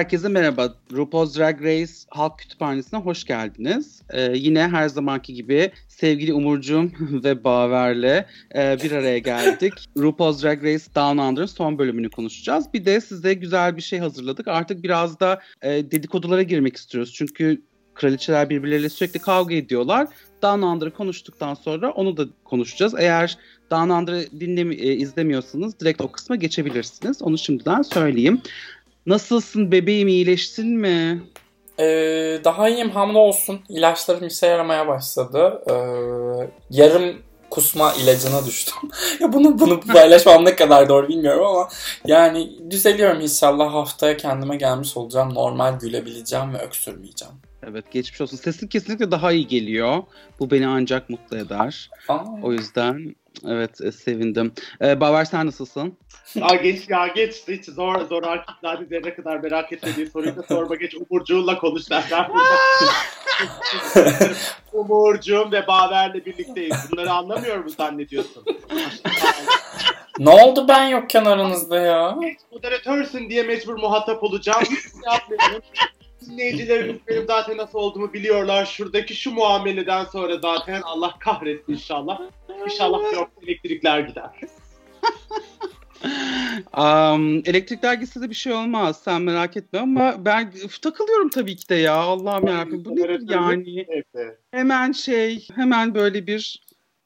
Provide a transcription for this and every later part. Herkese merhaba. RuPaul's Drag Race Halk Kütüphanesi'ne hoş geldiniz. Yine her zamanki gibi sevgili Umurcuğum ve Baver'le bir araya geldik. RuPaul's Drag Race Down Under'ın son bölümünü konuşacağız. Bir de size güzel bir şey hazırladık. Artık biraz da dedikodulara girmek istiyoruz. Çünkü kraliçeler birbirleriyle sürekli kavga ediyorlar. Down Under'ı konuştuktan sonra onu da konuşacağız. Eğer Down Under'ı izlemiyorsanız direkt o kısma geçebilirsiniz. Onu şimdiden söyleyeyim. Nasılsın bebeğim, iyileştin mi? Daha iyiyim, hamdolsun. İlaçlarım işe yaramaya başladı. Yarım kusma ilacına düştüm. Ya bunu paylaşmam ne kadar doğru bilmiyorum ama yani düzeliyorum inşallah, haftaya kendime gelmiş olacağım. Normal gülebileceğim ve öksürmeyeceğim. Evet, geçmiş olsun. Sesin kesinlikle daha iyi geliyor. Bu beni ancak mutlu eder. Aa. O yüzden evet, sevindim. Baver, sen nasılsın? Geç. Hiç zor erkekler üzerine kadar merak etmediği soruyu da sorma, geç. Umurcuğunla konuşlar. Umurcuğum ve Baver'le birlikteyiz. Bunları anlamıyor mu zannediyorsun? Ne oldu ben yokken aranızda ya? Moderatörsün diye mecbur muhatap olacağım. Yapmıyorum. Dinleyicilerimiz benim zaten nasıl olduğumu biliyorlar. Şuradaki şu muameleden sonra zaten Allah kahretsin inşallah. İnşallah yok, elektrikler gider. Elektrikler gitse de bir şey olmaz. Sen merak etme ama ben takılıyorum tabii ki de ya. Allah'ım yarabbim, bu nedir yani? Evet. Hemen böyle bir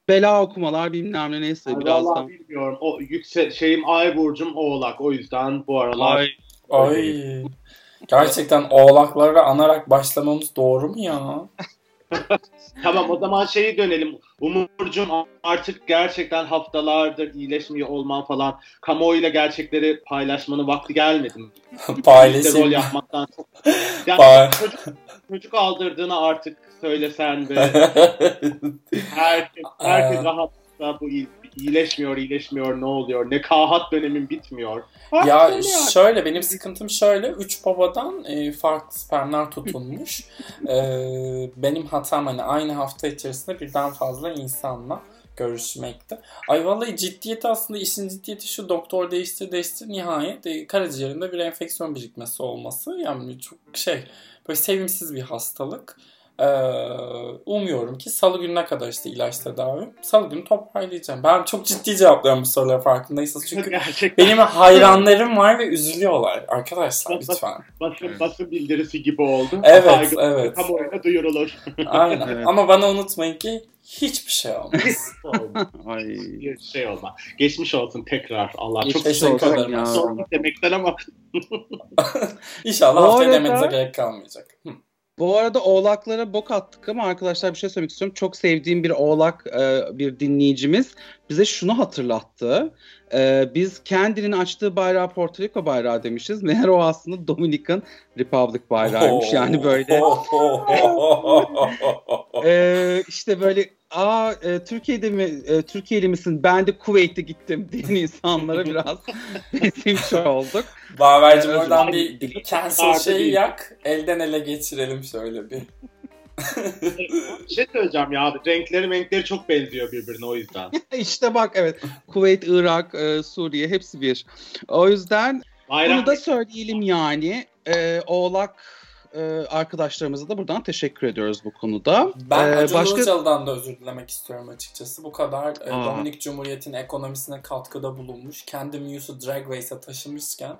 bela okumalar bilmem ne, neyse yani birazdan. Vallahi bilmiyorum. O yüksek şeyim, ay burcum Oğlak. O yüzden bu aralar... Ay. Gerçekten oğlakları anarak başlamamız doğru mu ya? Tamam, o zaman dönelim. Umurcuğum, artık gerçekten haftalardır iyileşmiyor olman falan, kamuoyuyla gerçekleri paylaşmanın vakti gelmedi mi? Paylaşayım. Yapmaktan... Yani çocuk aldırdığını artık söylesen ve herkes rahatlıkla bu iyileşmiyor ne oluyor, nekahat dönemin bitmiyor. Ya şöyle, benim sıkıntım şöyle, 3 babadan farklı spermler tutulmuş. Benim hatam hani aynı hafta içerisinde birden fazla insanla görüşmekti. Ay vallahi ciddiyeti, aslında işin ciddiyeti şu, doktor değiştir nihayet karaciğerinde bir enfeksiyon birikmesi olması. Yani çok böyle sevimsiz bir hastalık. Umuyorum ki salı gününe kadar ilaç tedavim. Salı günü toparlayacağım. Ben çok ciddi cevaplıyorum bu sorulara, farkındaysanız. Çünkü gerçekten benim hayranlarım var ve üzülüyorlar. Arkadaşlar lütfen. Basın bildirisi gibi oldu. Evet, evet. Tam orada duyurulur. Aynen. Evet. Ama bana unutmayın ki hiçbir şey olmaz. Hiçbir şey olmaz. Geçmiş olsun tekrar. Allah çok teşekkür ederim. Sorun demekten ama. İnşallah haftaya demenize gerek kalmayacak. Bu arada oğlaklara bok attık ama arkadaşlar bir şey söylemek istiyorum. Çok sevdiğim bir oğlak bir dinleyicimiz bize şunu hatırlattı. Biz kendinin açtığı bayrağı Porto Rico bayrağı demişiz. Meğer o aslında Dominican Republic bayrağıymış. Yani böyle işte böyle Türkiye'li misin? Ben de Kuveyt'e gittim diyen insanlara biraz benzemiş olduk. Baver'cim oradan bir cancel şeyi yak, elden ele geçirelim şöyle bir. Söyleyeceğim ya, renkleri çok benziyor birbirine, o yüzden. İşte bak, evet, Kuveyt, Irak, Suriye hepsi bir. O yüzden bayram bunu da söyleyelim yani. Oğlak arkadaşlarımıza da buradan teşekkür ediyoruz bu konuda. Ben Acun Ilıcalı'dan da özür dilemek istiyorum açıkçası. Bu kadar Dominik Cumhuriyeti'nin ekonomisine katkıda bulunmuş, kendi Muse'u Drag Race'e taşımışken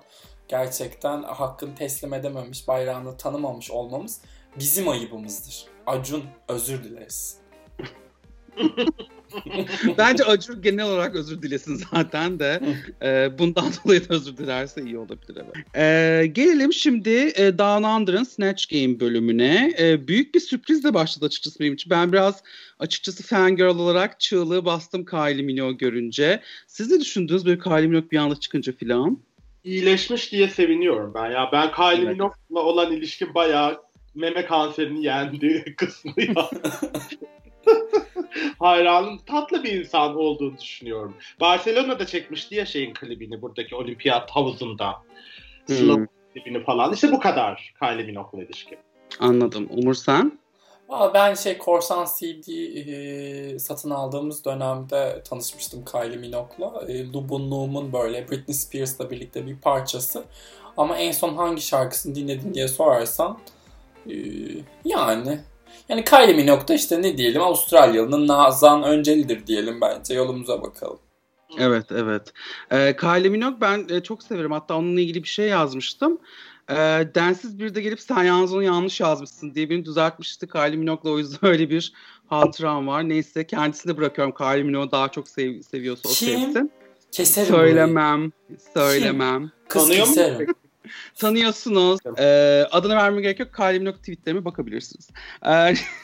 gerçekten hakkını teslim edememiş, bayrağını tanımamış olmamız bizim ayıbımızdır. Acun, özür dileriz. Bence Acun genel olarak özür dilesin zaten de bundan dolayı da özür dilerse iyi olabilir. Evet. Gelelim şimdi Down Under'ın Snatch Game bölümüne. Büyük bir sürprizle başladı açıkçası benim için. Ben biraz açıkçası fangirl olarak çığlığı bastım Kylie Minogue görünce. Siz ne düşündünüz böyle Kylie Minogue bir anda çıkınca filan? İyileşmiş diye seviniyorum ben ya. Ben Kylie Minogue'la olan ilişkim bayağı meme kanserini yendi kısmı ya. Hayranım, tatlı bir insan olduğunu düşünüyorum. Barcelona'da çekmişti ya klibini, buradaki olimpiyat havuzunda. Slow klibini falan. İşte bu kadar Kylie Minogue'la ilişki. Anladım. Umur sen? Valla ben Korsan CD satın aldığımız dönemde tanışmıştım Kylie Minogue'la. Lubunluğumun böyle Britney Spears'la birlikte bir parçası. Ama en son hangi şarkısını dinledin diye sorarsan yani... Yani Kylie Minogue da işte ne diyelim, Avustralyalı'nın nazan öncelidir diyelim bence. Yolumuza bakalım. Evet, evet. Kylie Minogue ben çok severim. Hatta onunla ilgili bir şey yazmıştım. Densiz bir de gelip sen yalnız onu yanlış yazmışsın diye beni düzeltmişti. Kylie Minogue'la o yüzden öyle bir hatıram var. Neyse kendisine bırakıyorum. Kylie Minogue'u daha çok seviyorsa o sevsin. Keserim. Söylemem. Kim? Kız tanıyor keserim. Tanıyorsunuz. Adını vermeye gerek yok. Kylie Minogue tweetlerime bakabilirsiniz.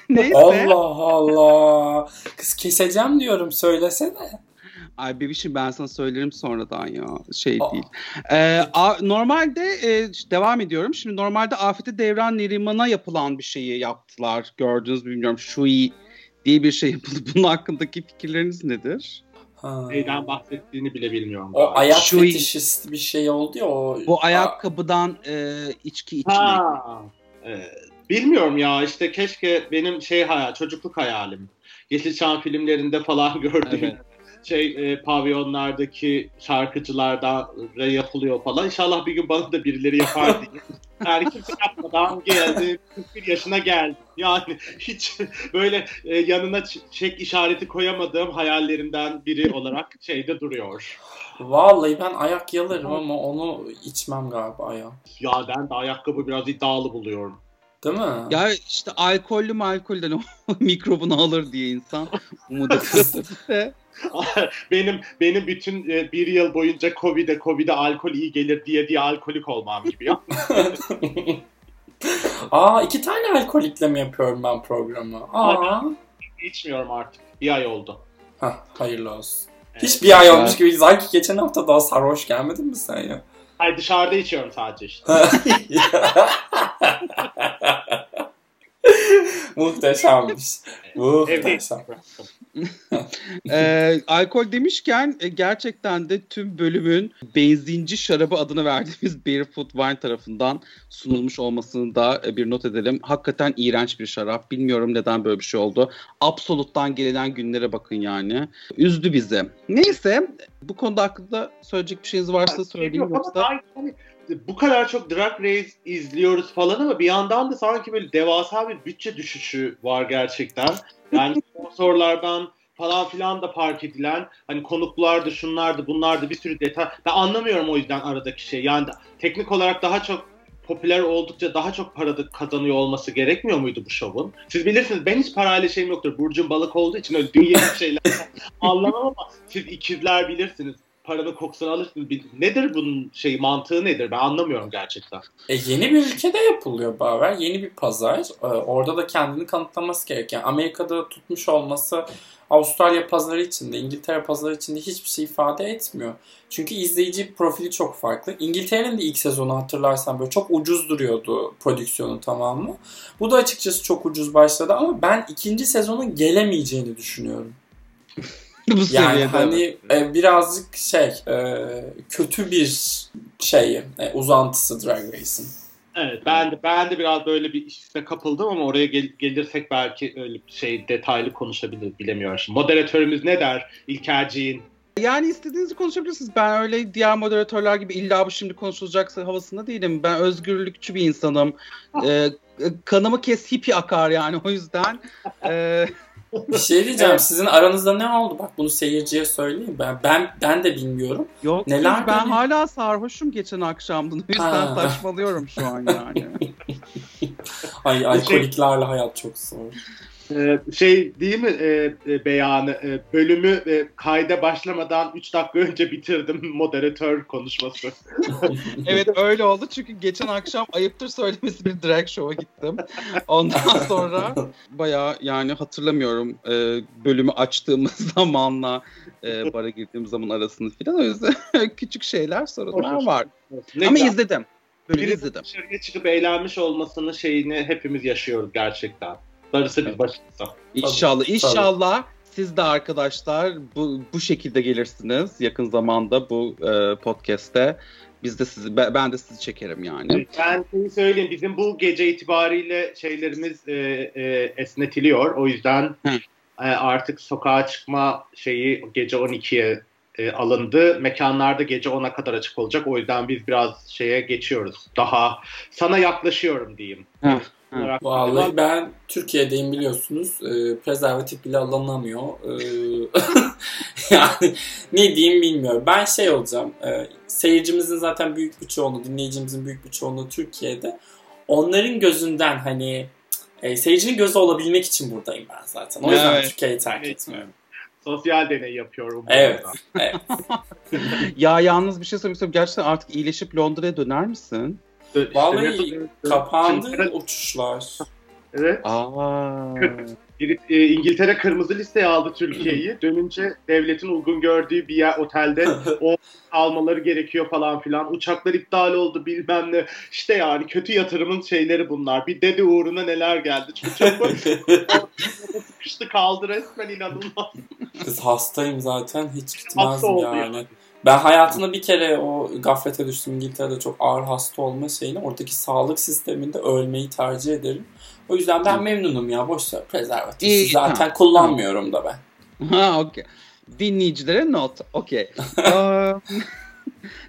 Neyse. Allah Allah. Kız keseceğim diyorum, söylesene. Ay bebişim ben sana söylerim sonradan ya. Değil. Normalde devam ediyorum. Şimdi normalde Afet-i Devran Neriman'a yapılan bir şeyi yaptılar. Gördünüz mü bilmiyorum. Şui diye bir şey yapıldı. Bunun hakkındaki fikirleriniz nedir? Neyden bahsettiğini bile bilmiyorum. O galiba. Ayak fetişist bir şey oldu ya. Bu ayakkabıdan içki içmek. Bilmiyorum ya işte keşke benim çocukluk hayalim. Yeşilçam filmlerinde falan gördüğüm pavyonlardaki şarkıcılara yapılıyor falan. İnşallah bir gün bana da birileri yapar diye. Yani kimse yapmadan geldi. 41 yaşına geldi. Yani hiç böyle yanına çek işareti koyamadığım hayallerimden biri olarak duruyor. Vallahi ben ayak yalarım ama onu içmem galiba ya. Ya ben de ayakkabı biraz iddialı buluyorum. Değil mi? Ya işte alkolden o mikrobunu alır diye insan umudu kırdı. Benim bütün bir yıl boyunca Covid'e alkol iyi gelir diye alkolik olmam gibi ya. 2 tane alkolikle mi yapıyorum ben programı? İçmiyorum artık. 1 ay oldu. Hayırlı olsun. Evet. Hiç 1 ay olmuş gibi. Sanki geçen hafta daha sarhoş gelmedin mi sen ya? Hayır, dışarıda içiyorum sadece işte. Muhteşem. Alkol demişken gerçekten de tüm bölümün benzinci şarabı adını verdiğimiz Barefoot Wine tarafından sunulmuş olmasını da bir not edelim. Hakikaten iğrenç bir şarap. Bilmiyorum neden böyle bir şey oldu. Absolut'tan gelinen günlere bakın yani. Üzdü bizi. Neyse bu konuda hakkında söyleyecek bir şeyiniz varsa söyleyin yoksa. Bu kadar çok Drag Race izliyoruz falan ama bir yandan da sanki böyle devasa bir bütçe düşüşü var gerçekten. Yani sponsorlardan falan filan da park edilen hani konuklardı, şunlardı, bunlardı bir sürü detay. Ben anlamıyorum o yüzden aradaki şey. Yani teknik olarak daha çok popüler oldukça daha çok para kazanıyor olması gerekmiyor muydu bu şovun? Siz bilirsiniz ben hiç parayla şeyim yoktur. Burcum balık olduğu için öyle dünyevi şeyler anlamam ama siz ikizler bilirsiniz. Paranın kokusunu alırsınız. Nedir bunun mantığı nedir? Ben anlamıyorum gerçekten. Yeni bir ülkede yapılıyor Baver. Yeni bir pazar. Orada da kendini kanıtlaması gereken. Amerika'da tutmuş olması Avustralya pazarı içinde, İngiltere pazarı içinde hiçbir şey ifade etmiyor. Çünkü izleyici profili çok farklı. İngiltere'nin de ilk sezonu hatırlarsan böyle çok ucuz duruyordu prodüksiyonun tamamı. Bu da açıkçası çok ucuz başladı ama ben 2. sezonun gelemeyeceğini düşünüyorum. Yani hani birazcık kötü bir uzantısı Drag Race'in. Evet ben de biraz böyle bir işte kapıldım ama oraya gelirsek belki öyle detaylı konuşabiliriz, bilemiyorum. Şimdi moderatörümüz ne der İlkerciğin? Yani istediğinizi konuşabilirsiniz. Ben öyle diğer moderatörler gibi illa bu şimdi konuşulacaksa havasında değilim. Ben özgürlükçü bir insanım. Kanımı kes hippie akar yani o yüzden. Bir şey diyeceğim. Evet. Sizin aranızda ne oldu? Bak bunu seyirciye söyleyeyim. Ben de bilmiyorum. Yok neler ben hala sarhoşum geçen akşamdan. O yüzden saçmalıyorum şu an yani. Ay alkoliklerle hayat çok zor. Değil mi beyanı? Bölümü kayda başlamadan 3 dakika önce bitirdim moderatör konuşması. Evet öyle oldu çünkü geçen akşam ayıptır söylemesi bir drag show'a gittim. Ondan sonra bayağı yani hatırlamıyorum bölümü açtığımız zamanla bara girdiğim zaman arasını filan. O yüzden küçük sorunlar var. Ne ama güzel. İzledim. Biri dışarıya çıkıp eğlenmiş olmasının hepimiz yaşıyoruz gerçekten. Darısı bir başlıkta. İnşallah siz de arkadaşlar bu şekilde gelirsiniz yakın zamanda bu podcast'te. Biz de ben de sizi çekerim yani. Ben size söyleyeyim bizim bu gece itibariyle şeylerimiz esnetiliyor. O yüzden artık sokağa çıkma gece 12'ye alındı. Mekanlarda gece 10'a kadar açık olacak. O yüzden biz biraz şeye geçiyoruz. Daha sana yaklaşıyorum diyeyim. Vallahi ben Türkiye'deyim biliyorsunuz. Prezervatif bile alınamıyor. Yani ne diyeyim bilmiyorum. Ben şey olacağım. Seyircimizin zaten büyük bir çoğunluğu, dinleyicimizin büyük bir çoğunluğu Türkiye'de. Onların gözünden hani seyircinin gözü olabilmek için buradayım ben zaten. O yüzden evet. Türkiye'yi terk etmiyorum. Sosyal deney yapıyorum. Evet. Evet. Ya yalnız bir şey söyleyeyim. Gerçekten artık iyileşip Londra'ya döner misin? Vallahi kapandı uçuşlar. Evet. Aa. İngiltere kırmızı listeye aldı Türkiye'yi. Dönünce devletin uygun gördüğü bir yer, otelde o almaları gerekiyor falan filan. Uçaklar iptal oldu bilmem ne. İşte yani kötü yatırımın şeyleri bunlar. Bir dede uğruna neler geldi. Çünkü çok sıkıştı kaldı resmen inanılmaz. Kız hastayım zaten hiç gitmezdim yani. Ben hayatımda bir kere o gaflete düştüm İngiltere'de çok ağır hasta olma şeyini. Oradaki sağlık sisteminde ölmeyi tercih ederim. O yüzden ben memnunum ya. Boş ver prezervatif. Zaten kullanmıyorum da ben. Ha okey. Dinleyicilere not. Okey.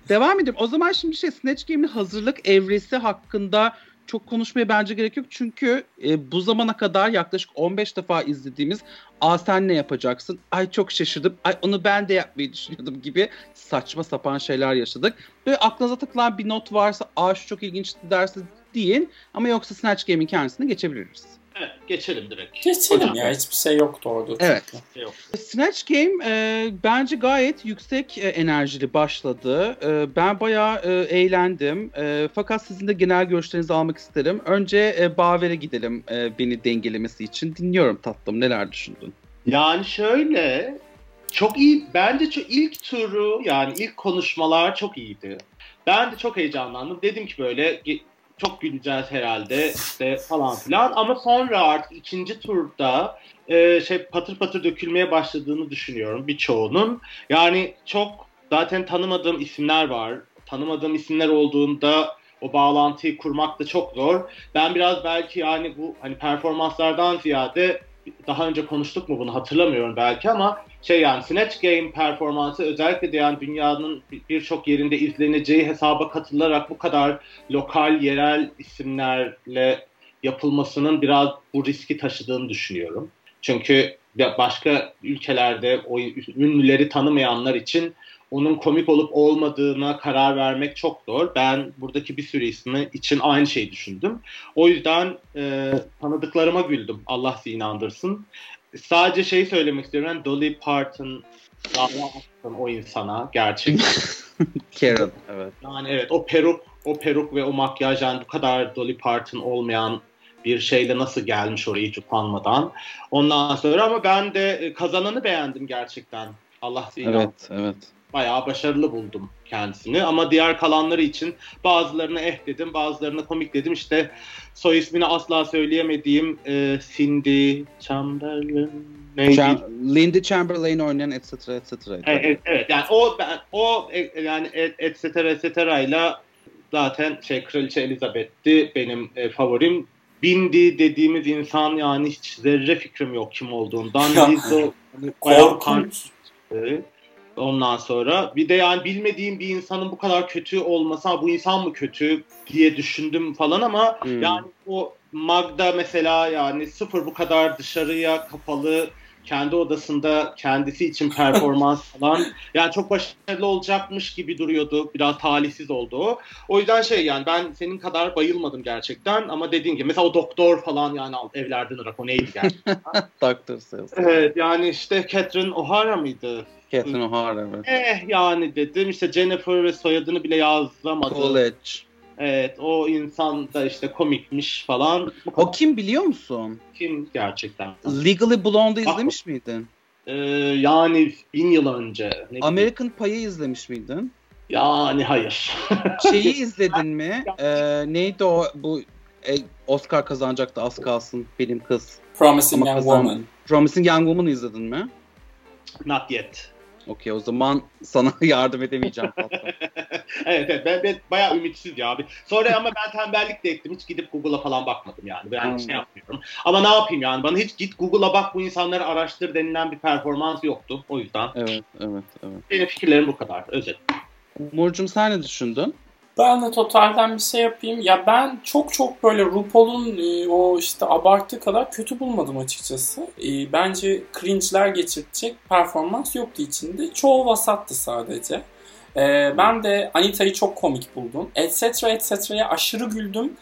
Devam edeyim. O zaman şimdi Snatch Game'in hazırlık evresi hakkında çok konuşmaya bence gerek yok. Çünkü bu zamana kadar yaklaşık 15 defa izlediğimiz "Aa sen ne yapacaksın? Ay çok şaşırdım. Ay onu ben de yapmayı düşünüyordum" gibi saçma sapan şeyler yaşadık. Böyle aklınıza takılan bir not varsa "Aa şu çok ilginçti" dersiniz deyin. Ama yoksa Snatch Game'in kendisine geçebiliriz. Evet, geçelim direkt. Geçelim hocam. Ya hiçbir şey yoktu orada. Evet. Şey yoktu. Snatch Game bence gayet yüksek enerjili başladı. Ben bayağı eğlendim. Fakat sizin de genel görüşlerinizi almak isterim. Önce Baver'e gidelim beni dengelemesi için. Dinliyorum tatlım, neler düşündün? Yani şöyle, çok iyi. Bence şu ilk turu, yani ilk konuşmalar çok iyiydi. Ben de çok heyecanlandım. Dedim ki böyle... çok güleceğiz herhalde işte falan filan, ama sonra artık ikinci turda patır patır dökülmeye başladığını düşünüyorum birçoğunun. Yani çok zaten tanımadığım isimler var. Tanımadığım isimler olduğunda o bağlantıyı kurmak da çok zor. Ben biraz belki yani bu hani performanslardan ziyade, daha önce konuştuk mu bunu hatırlamıyorum belki, ama yani Snatch Game performansı özellikle de yani dünyanın birçok yerinde izleneceği hesaba katılarak bu kadar lokal, yerel isimlerle yapılmasının biraz bu riski taşıdığını düşünüyorum. Çünkü başka ülkelerde o ünlüleri tanımayanlar için onun komik olup olmadığına karar vermek çok zor. Ben buradaki bir sürü ismi için aynı şeyi düşündüm. O yüzden tanıdıklarıma güldüm. Allah sizi inandırsın. Sadece söylemek istiyorum. Yani Dolly Parton, o insana gerçekten. Carol, evet. Yani evet, o peruk ve o makyaj, yani bu kadar Dolly Parton olmayan bir şeyle nasıl gelmiş oraya hiç utanmadan. Ondan sonra ama ben de kazananı beğendim gerçekten. Allah sizi inandırsın. Evet, evet. Bayağı başarılı buldum kendisini, ama diğer kalanları için bazılarını dedim, bazılarını komik dedim. İşte soy ismini asla söyleyemediğim Cindy Chamberlain neydi? Lindy Chamberlain oynayan Etcetera Etcetera. Evet yani o yani Etcetera Etcetera ile zaten Kraliçe Elizabeth'ti benim favorim. Bindi dediğimiz insan, yani hiç zerre fikrim yok kim olduğundan. Lizzo korkunç. Ondan sonra bir de yani bilmediğim bir insanın bu kadar kötü olması, bu insan mı kötü diye düşündüm falan, ama yani o Magda mesela, yani sıfır, bu kadar dışarıya kapalı, kendi odasında kendisi için performans falan, yani çok başarılı olacakmış gibi duruyordu, biraz talihsiz oldu o. O yüzden yani ben senin kadar bayılmadım gerçekten, ama dediğin gibi mesela o doktor falan, yani evlerden ırak, o neydi gerçekten. Doktor sayılır. Evet, yani işte Catherine O'Hara mıydı? Catherine O'Hara, evet. Yani dedim işte Jennifer ve soyadını bile yazamadım. College. Evet, o insan da işte komikmiş falan. O kim biliyor musun? Kim gerçekten? Legally Blonde'ı izlemiş miydin? Yani 1000 yıl önce. American Pie'yi izlemiş miydin? Yani hayır. Şeyi izledin mi? Neydi o, bu Oscar kazanacaktı az kalsın benim kız. Promising Young Woman. Promising Young Woman'ı izledin mi? Not yet. Okey, o zaman sana yardım edemeyeceğim. Evet, ben bayağı ümitsiz ya abi. Sonra ama ben tembellik de ettim. Hiç gidip Google'a falan bakmadım yani. Ben hiç şey yapmıyorum. Ama ne yapayım yani? Bana hiç git Google'a bak, bu insanları araştır denilen bir performans yoktu. O yüzden. Evet. Benim fikirlerim bu kadar. Özet. Umurcuğum, sen ne düşündün? Ben de totalden bir şey yapayım. Ya ben çok böyle RuPaul'un o işte abarttığı kadar kötü bulmadım açıkçası. Bence cringe'ler geçirecek performans yoktu içinde. Çoğu vasattı sadece. Ben de Anita'yı çok komik buldum. Etcetera Etcetera'ya aşırı güldüm.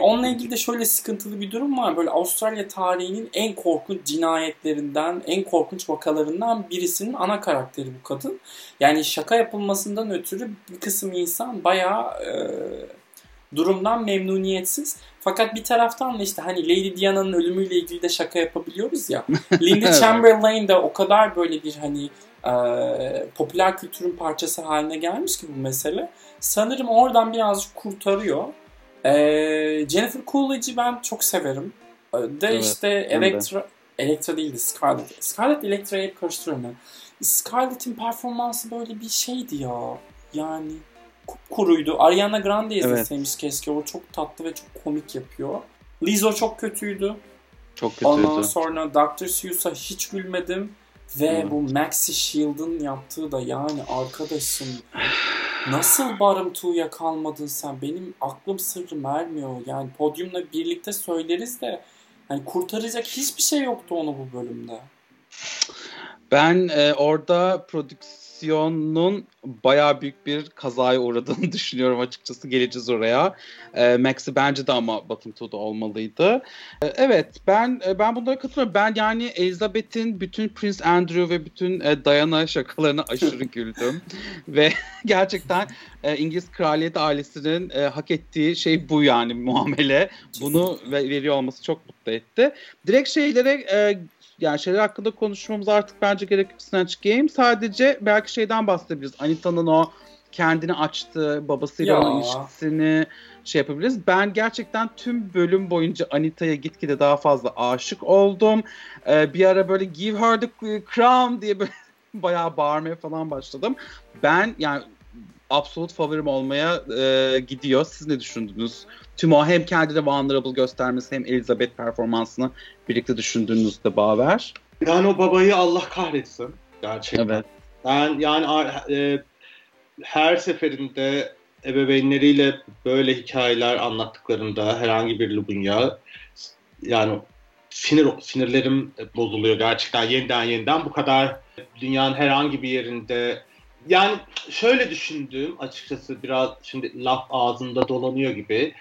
Onunla ilgili de şöyle sıkıntılı bir durum var. Böyle Avustralya tarihinin en korkunç cinayetlerinden, en korkunç vakalarından birisinin ana karakteri bu kadın. Yani şaka yapılmasından ötürü bir kısım insan bayağı durumdan memnuniyetsiz. Fakat bir taraftan da işte hani Lady Diana'nın ölümüyle ilgili de şaka yapabiliyoruz ya. Lindy Chamberlain de o kadar böyle bir hani popüler kültürün parçası haline gelmiş ki bu mesele. Sanırım oradan birazcık kurtarıyor. Jennifer Coolidge'i ben çok severim. De evet, işte Elektra değildi, Scarlett. Scarlett Elektra'yı hep karıştırıyorum ben. Scarlett'in performansı böyle bir şeydi ya. Yani kupkuruydu. Ariana Grande izleseymiş keşke. O çok tatlı ve çok komik yapıyor. Lizzo çok kötüydü. Çok kötüydü. Ondan sonra Dr. Seuss'a hiç gülmedim. Ve bu Maxi Shield'ın yaptığı da yani arkadaşım nasıl barımtuğuya kalmadın sen? Benim aklım sırrım ermiyor. Yani podyumla birlikte söyleriz de yani kurtaracak hiçbir şey yoktu onu bu bölümde. Ben orada prodüksiyonun bayağı büyük bir kazaya uğradığını düşünüyorum açıkçası. Geleceğiz oraya. Maxi bence de ama batımtuğu da olmalıydı. Evet, ben bunlara katılıyorum. Ben yani Elizabeth'in bütün Prince Andrew ve bütün Diana şakalarına aşırı güldüm. Ve gerçekten İngiliz kraliyet ailesinin hak ettiği şey bu yani, muamele. Bunu veriyor olması çok mutlu etti. Direkt şeylere yani şeyler hakkında konuşmamız artık bence gerekli bir snatch game. Sadece belki şeyden bahsedebiliriz. Anita'nın o kendini açtığı, babasıyla olan ilişkisini şey yapabiliriz. Ben gerçekten tüm bölüm boyunca Anita'ya gitgide daha fazla aşık oldum. Bir ara böyle give her the crown diye böyle bayağı bağırmaya falan başladım. Ben yani absolut favorim olmaya gidiyor. Siz ne düşündünüz? Tüm o hem kendine vulnerable göstermesi hem Elizabeth performansını birlikte düşündüğünüzde Baver. Yani o babayı Allah kahretsin. Gerçekten. Evet. Ben yani her seferinde ebeveynleriyle böyle hikayeler anlattıklarında herhangi bir Lubunya yani sinirlerim bozuluyor gerçekten yeniden bu kadar dünyanın herhangi bir yerinde. Yani şöyle düşündüğüm açıkçası biraz şimdi laf ağzımda dolanıyor gibi.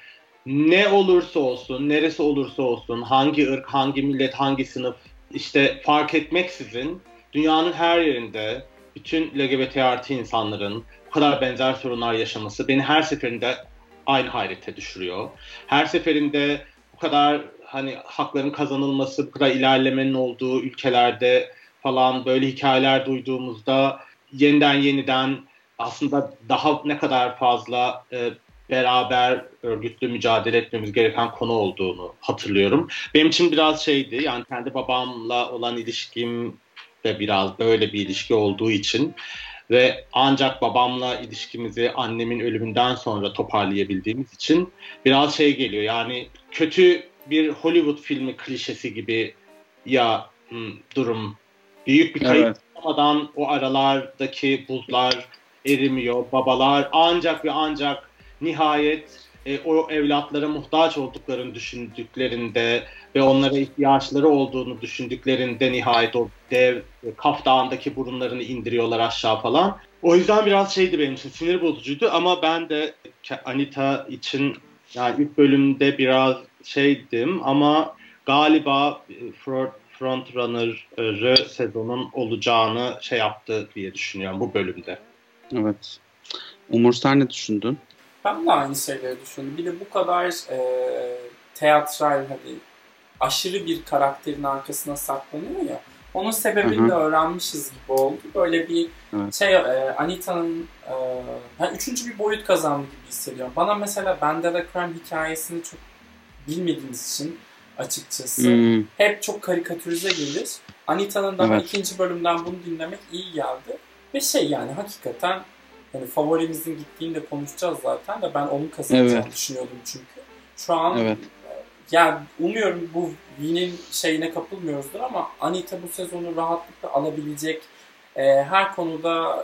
Ne olursa olsun, neresi olursa olsun, hangi ırk, hangi millet, hangi sınıf işte fark etmeksizin dünyanın her yerinde bütün LGBT artı insanların bu kadar benzer sorunlar yaşaması beni her seferinde aynı hayrete düşürüyor. Her seferinde bu kadar hani hakların kazanılması, bu kadar ilerlemenin olduğu ülkelerde falan böyle hikayeler duyduğumuzda yeniden aslında daha ne kadar fazla beraber örgütlü mücadele etmemiz gereken konu olduğunu hatırlıyorum. Benim için biraz şeydi yani kendi babamla olan ilişkim de biraz böyle bir ilişki olduğu için ve ancak babamla ilişkimizi annemin ölümünden sonra toparlayabildiğimiz için biraz şey geliyor yani kötü bir Hollywood filmi klişesi gibi ya durum. Büyük bir kayıp olmadan o aralardaki buzlar erimiyor. Babalar ancak ve ancak nihayet o evlatlara muhtaç olduklarını düşündüklerinde ve onlara ihtiyaçları olduğunu düşündüklerinde nihayet o dev kaftağındaki burunlarını indiriyorlar aşağı falan. O yüzden biraz şeydi benim için, sinir bozucuydu ama ben de Anita için yani ilk bölümde biraz şeydim ama galiba frontrunner'ı sezonun olacağını şey yaptı diye düşünüyorum bu bölümde. Evet. Umur, sen ne düşündün? Ben de aynı şeyleri düşündüm. Bir de bu kadar teatral, hadi aşırı bir karakterin arkasına saklanıyor ya. Onun sebebini de öğrenmişiz gibi oldu. Böyle bir Anita'nın yani üçüncü bir boyut kazandı gibi hissediyorum. Bana mesela Bende de Krem hikayesini çok bilmediğimiz için açıkçası hep çok karikatürize gelir. Anita'nın daha ikinci bölümden bunu dinlemek iyi geldi. Ve şey yani hakikaten yani favorimizin gittiğini de konuşacağız zaten de ben onun kazanacağını düşünüyordum çünkü. Şu an yani umuyorum bu V'nin şeyine kapılmıyoruzdur ama Anita bu sezonu rahatlıkla alabilecek, her konuda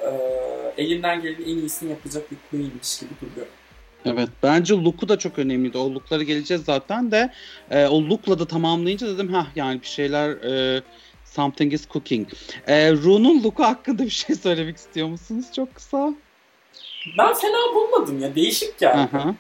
elinden gelen en iyisini yapacak bir queenmiş gibi duruyor. Evet, bence look'u da çok önemliydi. O look'lara geleceğiz zaten de o look'la da tamamlayınca dedim yani bir şeyler something is cooking. Ru'nun look'u hakkında bir şey söylemek istiyor musunuz? Çok kısa. Ben fena bulmadım ya, değişik geldi. Aha.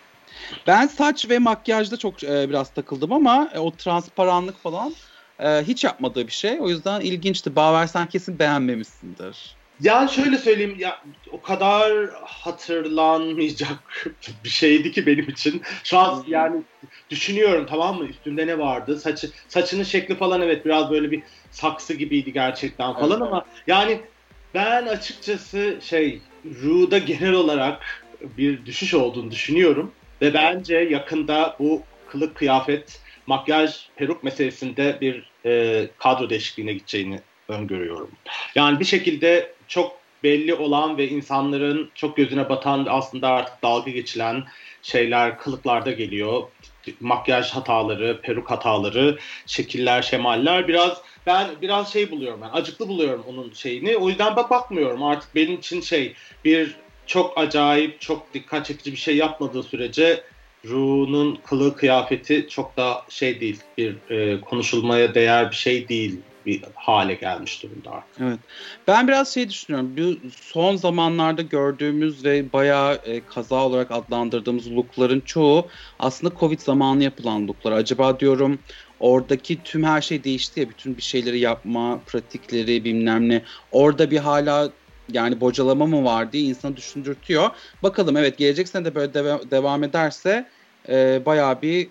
Ben saç ve makyajda çok biraz takıldım ama o transparanlık falan hiç yapmadığı bir şey. O yüzden ilginçti. Baver sen kesin beğenmemişsindir. Ya şöyle söyleyeyim, ya o kadar hatırlanmayacak bir şeydi ki benim için. Şu an yani düşünüyorum, tamam mı, üstünde ne vardı? Saçının şekli falan, evet, biraz böyle bir saksı gibiydi gerçekten falan, evet. Ama yani ben açıkçası Ru'da genel olarak bir düşüş olduğunu düşünüyorum. Ve bence yakında bu kılık, kıyafet, makyaj, peruk meselesinde bir kadro değişikliğine gideceğini öngörüyorum. Yani bir şekilde çok belli olan ve insanların çok gözüne batan, aslında artık dalga geçilen şeyler kılıklarda geliyor. Makyaj hataları, peruk hataları, şekiller, şemaller biraz buluyorum ben. Acıklı buluyorum onun şeyini. O yüzden bakmıyorum. Artık benim için bir çok acayip, çok dikkat çekici bir şey yapmadığı sürece Ru'nun kılığı, kıyafeti çok da değil. Bir konuşulmaya değer bir şey değil. Bir hale gelmiş durumda artık. Evet. Ben biraz düşünüyorum. Bu son zamanlarda gördüğümüz ve bayağı kaza olarak adlandırdığımız lookların çoğu aslında Covid zamanı yapılan looklar. Acaba diyorum oradaki tüm her şey değişti ya. Bütün bir şeyleri yapma, pratikleri bilmem ne. Orada bir hala yani bocalama mı var diye insanı düşündürtüyor. Bakalım, evet, gelecek sene de böyle devam ederse bayağı bir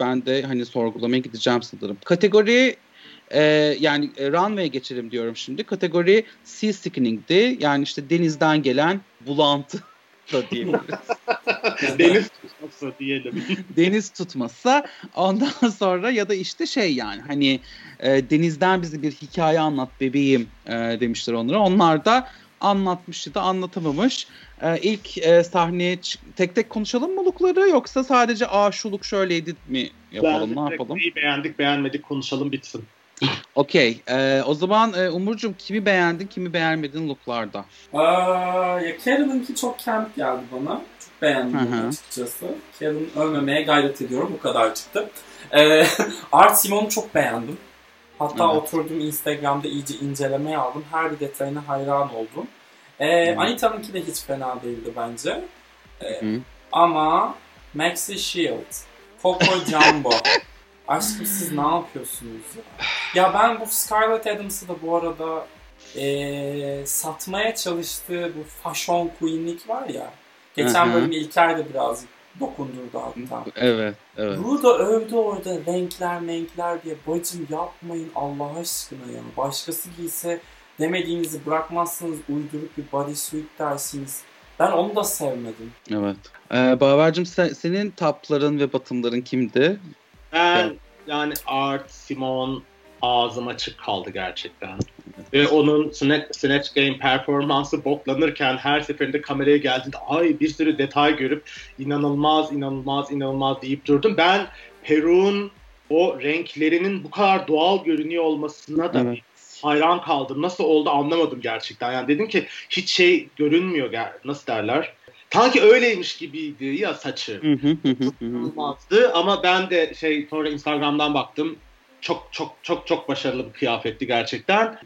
ben de sorgulamaya gideceğim sanırım. Kategori runway'e geçelim diyorum şimdi. Kategori sea sickening'di. Yani denizden gelen bulantı da diyebiliriz. Deniz tutması diyelim. Deniz tutması. Ondan sonra ya da denizden bize bir hikaye anlat bebeğim demişler onlara. Onlar da anlatmıştı da anlatamamış. İlk sahneye tek tek konuşalım mı lookları, yoksa sadece şuluk şöyleydi mi yapalım, ne yapalım? Neyi beğendik beğenmedik konuşalım, bitsin. Okey. O zaman Umurcuğum, kimi beğendin, kimi beğenmedin looklarda? Karen'ınki çok camp geldi bana. Çok beğendim açıkçası. Karen ölmemeye gayret ediyorum. Bu kadar çıktı. Art Simon'u çok beğendim. Hatta oturdum Instagram'da iyice incelemeye aldım. Her bir detayına hayran oldum. Anita'nınki de hiç fena değildi bence. Ama Maxi Shield, Coco Jumbo. Aşkım siz ne yapıyorsunuz ya? Ya ben bu Scarlett Adams'ı da bu arada satmaya çalıştığı bu fashion queen'lik var ya. Geçen bölümde İlker de birazcık dokundurdu hatta. Evet. Burada övdü orada renkler diye. Bacım yapmayın Allah aşkına ya. Başkası giyse demediğinizi bırakmazsınız. Uydurup bir bodysuit dersiniz. Ben onu da sevmedim. Evet. Baver'cim senin tapların ve batımların kimdi? Ben Art Simon ağzım açık kaldı gerçekten. Ve onun Snatch Game performansı boklanırken her seferinde kameraya geldiğinde bir sürü detay görüp inanılmaz deyip durdum. Ben Peru'nun o renklerinin bu kadar doğal görünüyor olmasına da hayran kaldım. Nasıl oldu anlamadım gerçekten. Yani dedim ki hiç görünmüyor. Nasıl derler? Sanki öyleymiş gibiydi ya saçı. Olmazdı ama ben de sonra Instagram'dan baktım. Çok başarılı bir kıyafetti gerçekten.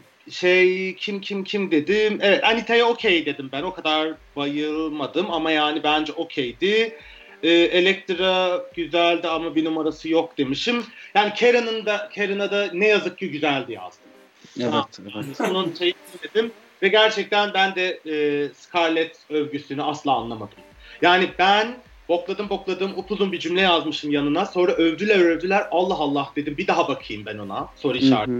Kim dedim. Evet, Anita'ya okey dedim ben. O kadar bayılmadım ama yani bence okeydi. Elektra güzeldi ama bir numarası yok demişim. Yani Karen'a da ne yazık ki güzeldi yazdım. Evet. Onun dedim. Ve gerçekten ben de Scarlett övgüsünü asla anlamadım. Yani ben bokladım upuzun bir cümle yazmışım yanına. Sonra övdüler Allah Allah dedim. Bir daha bakayım ben ona. Soru işareti.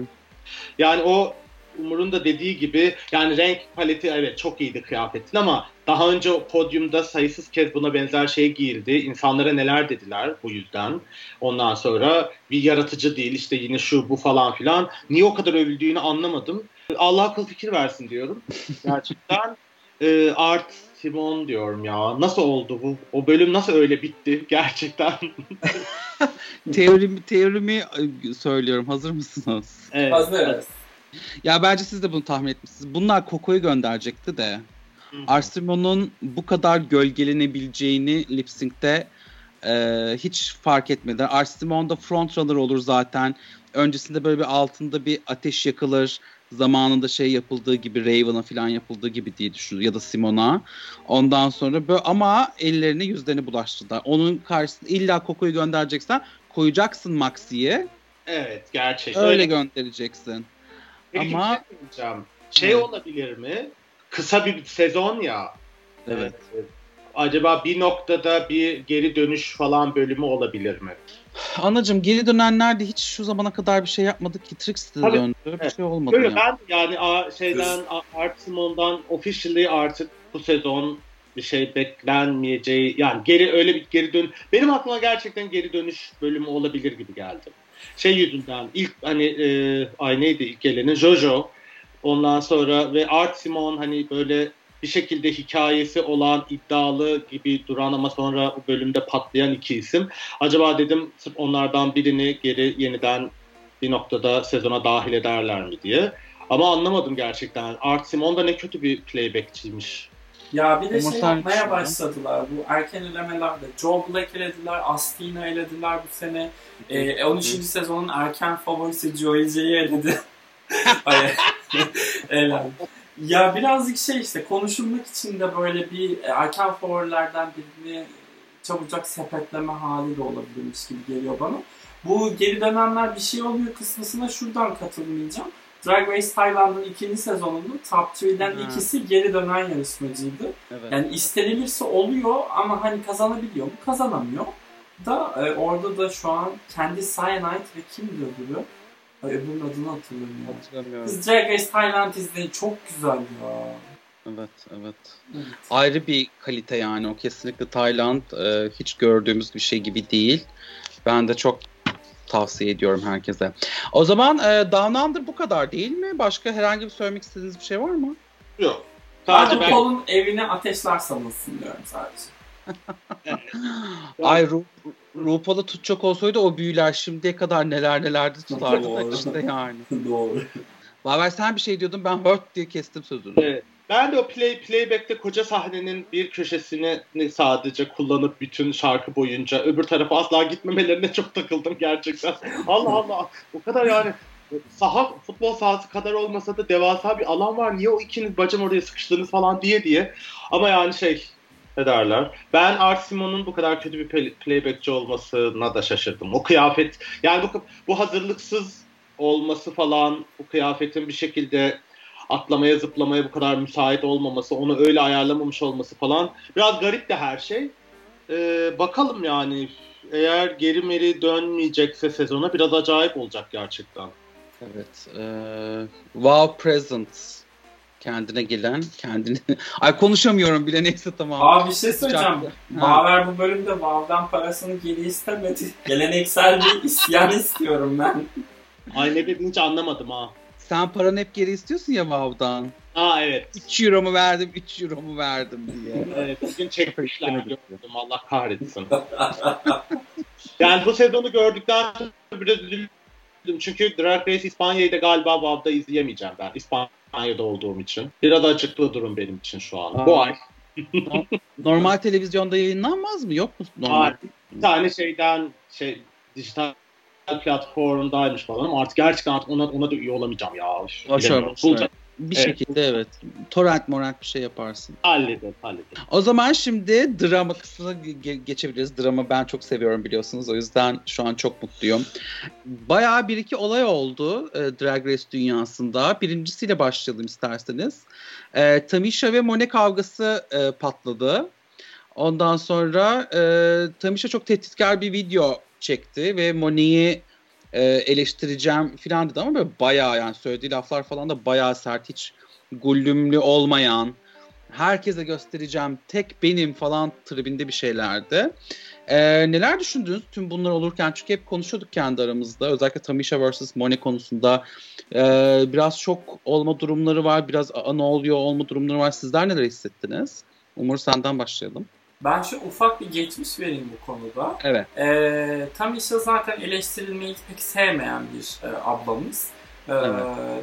Yani o Umur'un da dediği gibi yani renk paleti evet çok iyiydi kıyafetin ama daha önce podyumda sayısız kez buna benzer şey giyildi. İnsanlara neler dediler bu yüzden. Ondan sonra bir yaratıcı değil işte yine şu bu falan filan. Niye o kadar övüldüğünü anlamadım. Allah akıl fikir versin diyorum. Gerçekten Art Simon diyorum ya. Nasıl oldu bu? O bölüm nasıl öyle bitti gerçekten? Teorimi söylüyorum. Hazır mısınız? Evet. Hazırız. Ya bence siz de bunu tahmin etmişsiniz. Bunlar Coco'yu gönderecekti de. Arsimon'un bu kadar gölgelenebileceğini lip sync'te hiç fark etmedi. Arsimon da frontrunner olur zaten. Öncesinde böyle bir altında bir ateş yakılır. Zamanında şey yapıldığı gibi Raven'a falan yapıldığı gibi diye düşünüyorum. Ya da Simon'a. Ondan sonra böyle ama ellerini yüzlerini bulaştırdılar. Onun karşısında illa Coco'yu göndereceksen koyacaksın Maxi'yi. Evet gerçekten. Öyle göndereceksin. Peki, ama şey olabilir mi? Kısa bir sezon ya. Evet. Acaba bir noktada bir geri dönüş falan bölümü olabilir mi? Anacığım geri dönenler de hiç şu zamana kadar bir şey yapmadık ki. Trix'te de döndü. Evet. Bir şey olmadı. Öyle yani. Ben yani şeyden Art Simon'dan officially artık bu sezon bir şey beklenmeyeceği yani geri öyle bir geri dön. Benim aklıma gerçekten geri dönüş bölümü olabilir gibi geldi. Şey yüzünden ilk hani neydi ilk gelenin Jojo ondan sonra ve Art Simon hani böyle bir şekilde hikayesi olan iddialı gibi duran ama sonra o bölümde patlayan iki isim. Acaba dedim sırf onlardan birini geri yeniden bir noktada sezona dahil ederler mi diye. Ama anlamadım gerçekten. Art Simon da ne kötü bir playbackçiymiş. Ya bir de şey yapmaya başladılar. Bu erken elemelerde Joe Black elediler, Astina elediler bu sene. 13. sezonun erken favorisi Joey J'yi eledi. Ya birazcık şey işte konuşulmak için de böyle bir erken favorilerden birini çabucak sepetleme hali de olabilmiş gibi geliyor bana. Bu geri dönenler bir şey oluyor kısmına şuradan katılmayacağım. Drag Race Thailand'ın 2. sezonunun Top 3'den ikisi geri dönen yarışmacıydı. Evet, yani istenilirse oluyor ama hani kazanabiliyor mu? Kazanamıyor. Da orada da şu an kendi Cyanide ve kimdi öbürü? Öbürünün adını hatırlamıyorum. Biz Drag Race Thailand izleyin. Çok güzel ya. Evet. Ayrı bir kalite yani. O kesinlikle Tayland hiç gördüğümüz bir şey gibi değil. Ben de çok tavsiye ediyorum herkese. O zaman Down Under bu kadar değil mi? Başka herhangi bir söylemek istediğiniz bir şey var mı? Yok. Sadece ben... Paul'un evine ateşler salmasın diyorum sadece. Ay RuPaul'u tutacak olsaydı o büyüler şimdiye kadar neler tutardı işte yani. Doğru. Baver sen bir şey diyordun ben hurt diye kestim sözünü. Evet. Ben de o playback'te koca sahnenin bir köşesini sadece kullanıp bütün şarkı boyunca öbür tarafa asla gitmemelerine çok takıldım gerçekten. Allah o kadar yani saha futbol sahası kadar olmasa da devasa bir alan var. Niye o ikiniz bacım oraya sıkıştınız falan diye. Ama yani şey ne derler. Ben Art Simon'un bu kadar kötü bir playbackçi olmasına da şaşırdım. O kıyafet yani bu hazırlıksız olması falan bu kıyafetin bir şekilde atlamaya zıplamaya bu kadar müsait olmaması, onu öyle ayarlamamış olması falan. Biraz garip de her şey. Bakalım yani eğer geri meri dönmeyecekse sezona biraz acayip olacak gerçekten. Evet. Wow Presents. Kendine gelen, kendini... Ay konuşamıyorum bile neyse tamam. Abi bir şey söyleyeceğim. Baver bu bölümde Vav'dan parasını geri istemedi. Geleneksel bir isyan istiyorum ben. Ay ne dediğini hiç anlamadım ha. Sen paranı hep geri istiyorsun ya Vav'dan. Aa evet. 3 euro mu verdim diye. Evet bugün çekmişler gördüm Allah kahretsin. Yani bu sezonu gördükten sonra biraz üzüldüm. Çünkü Drag Race İspanya'yı da galiba Vav'da izleyemeyeceğim ben. İspanya'da olduğum için. Biraz açıklı durum benim için şu an. Bu ay. Normal televizyonda yayınlanmaz mı? Yok mu? Normal. Bir tane şeyden dijital platformdaymış falan ama artık gerçekten artık ona da üye olamayacağım ya. Bir şekilde evet. Torrent bir şey yaparsın. Halleder. O zaman şimdi drama kısmına geçebiliriz. Drama ben çok seviyorum biliyorsunuz. O yüzden şu an çok mutluyum. Bayağı bir iki olay oldu Drag Race dünyasında. Birincisiyle başlayalım isterseniz. Tamisha ve Monét kavgası patladı. Ondan sonra Tamisha çok tehditkar bir video çekti ve Monét'i eleştireceğim filan dedi ama böyle bayağı, yani söylediği laflar falan da bayağı sert, hiç güllümlü olmayan, herkese göstereceğim tek benim falan tribinde bir şeylerdi. Neler düşündünüz tüm bunlar olurken? Çünkü hep konuşuyorduk kendi aramızda. Özellikle Tamisha vs. Monét konusunda biraz şok olma durumları var. Biraz ne oluyor olma durumları var. Sizler neler hissettiniz? Umur, senden başlayalım. Ben şu ufak bir geçmiş vereyim bu konuda. Evet. Tamisha zaten eleştirilmeyi pek sevmeyen bir ablamız. Evet.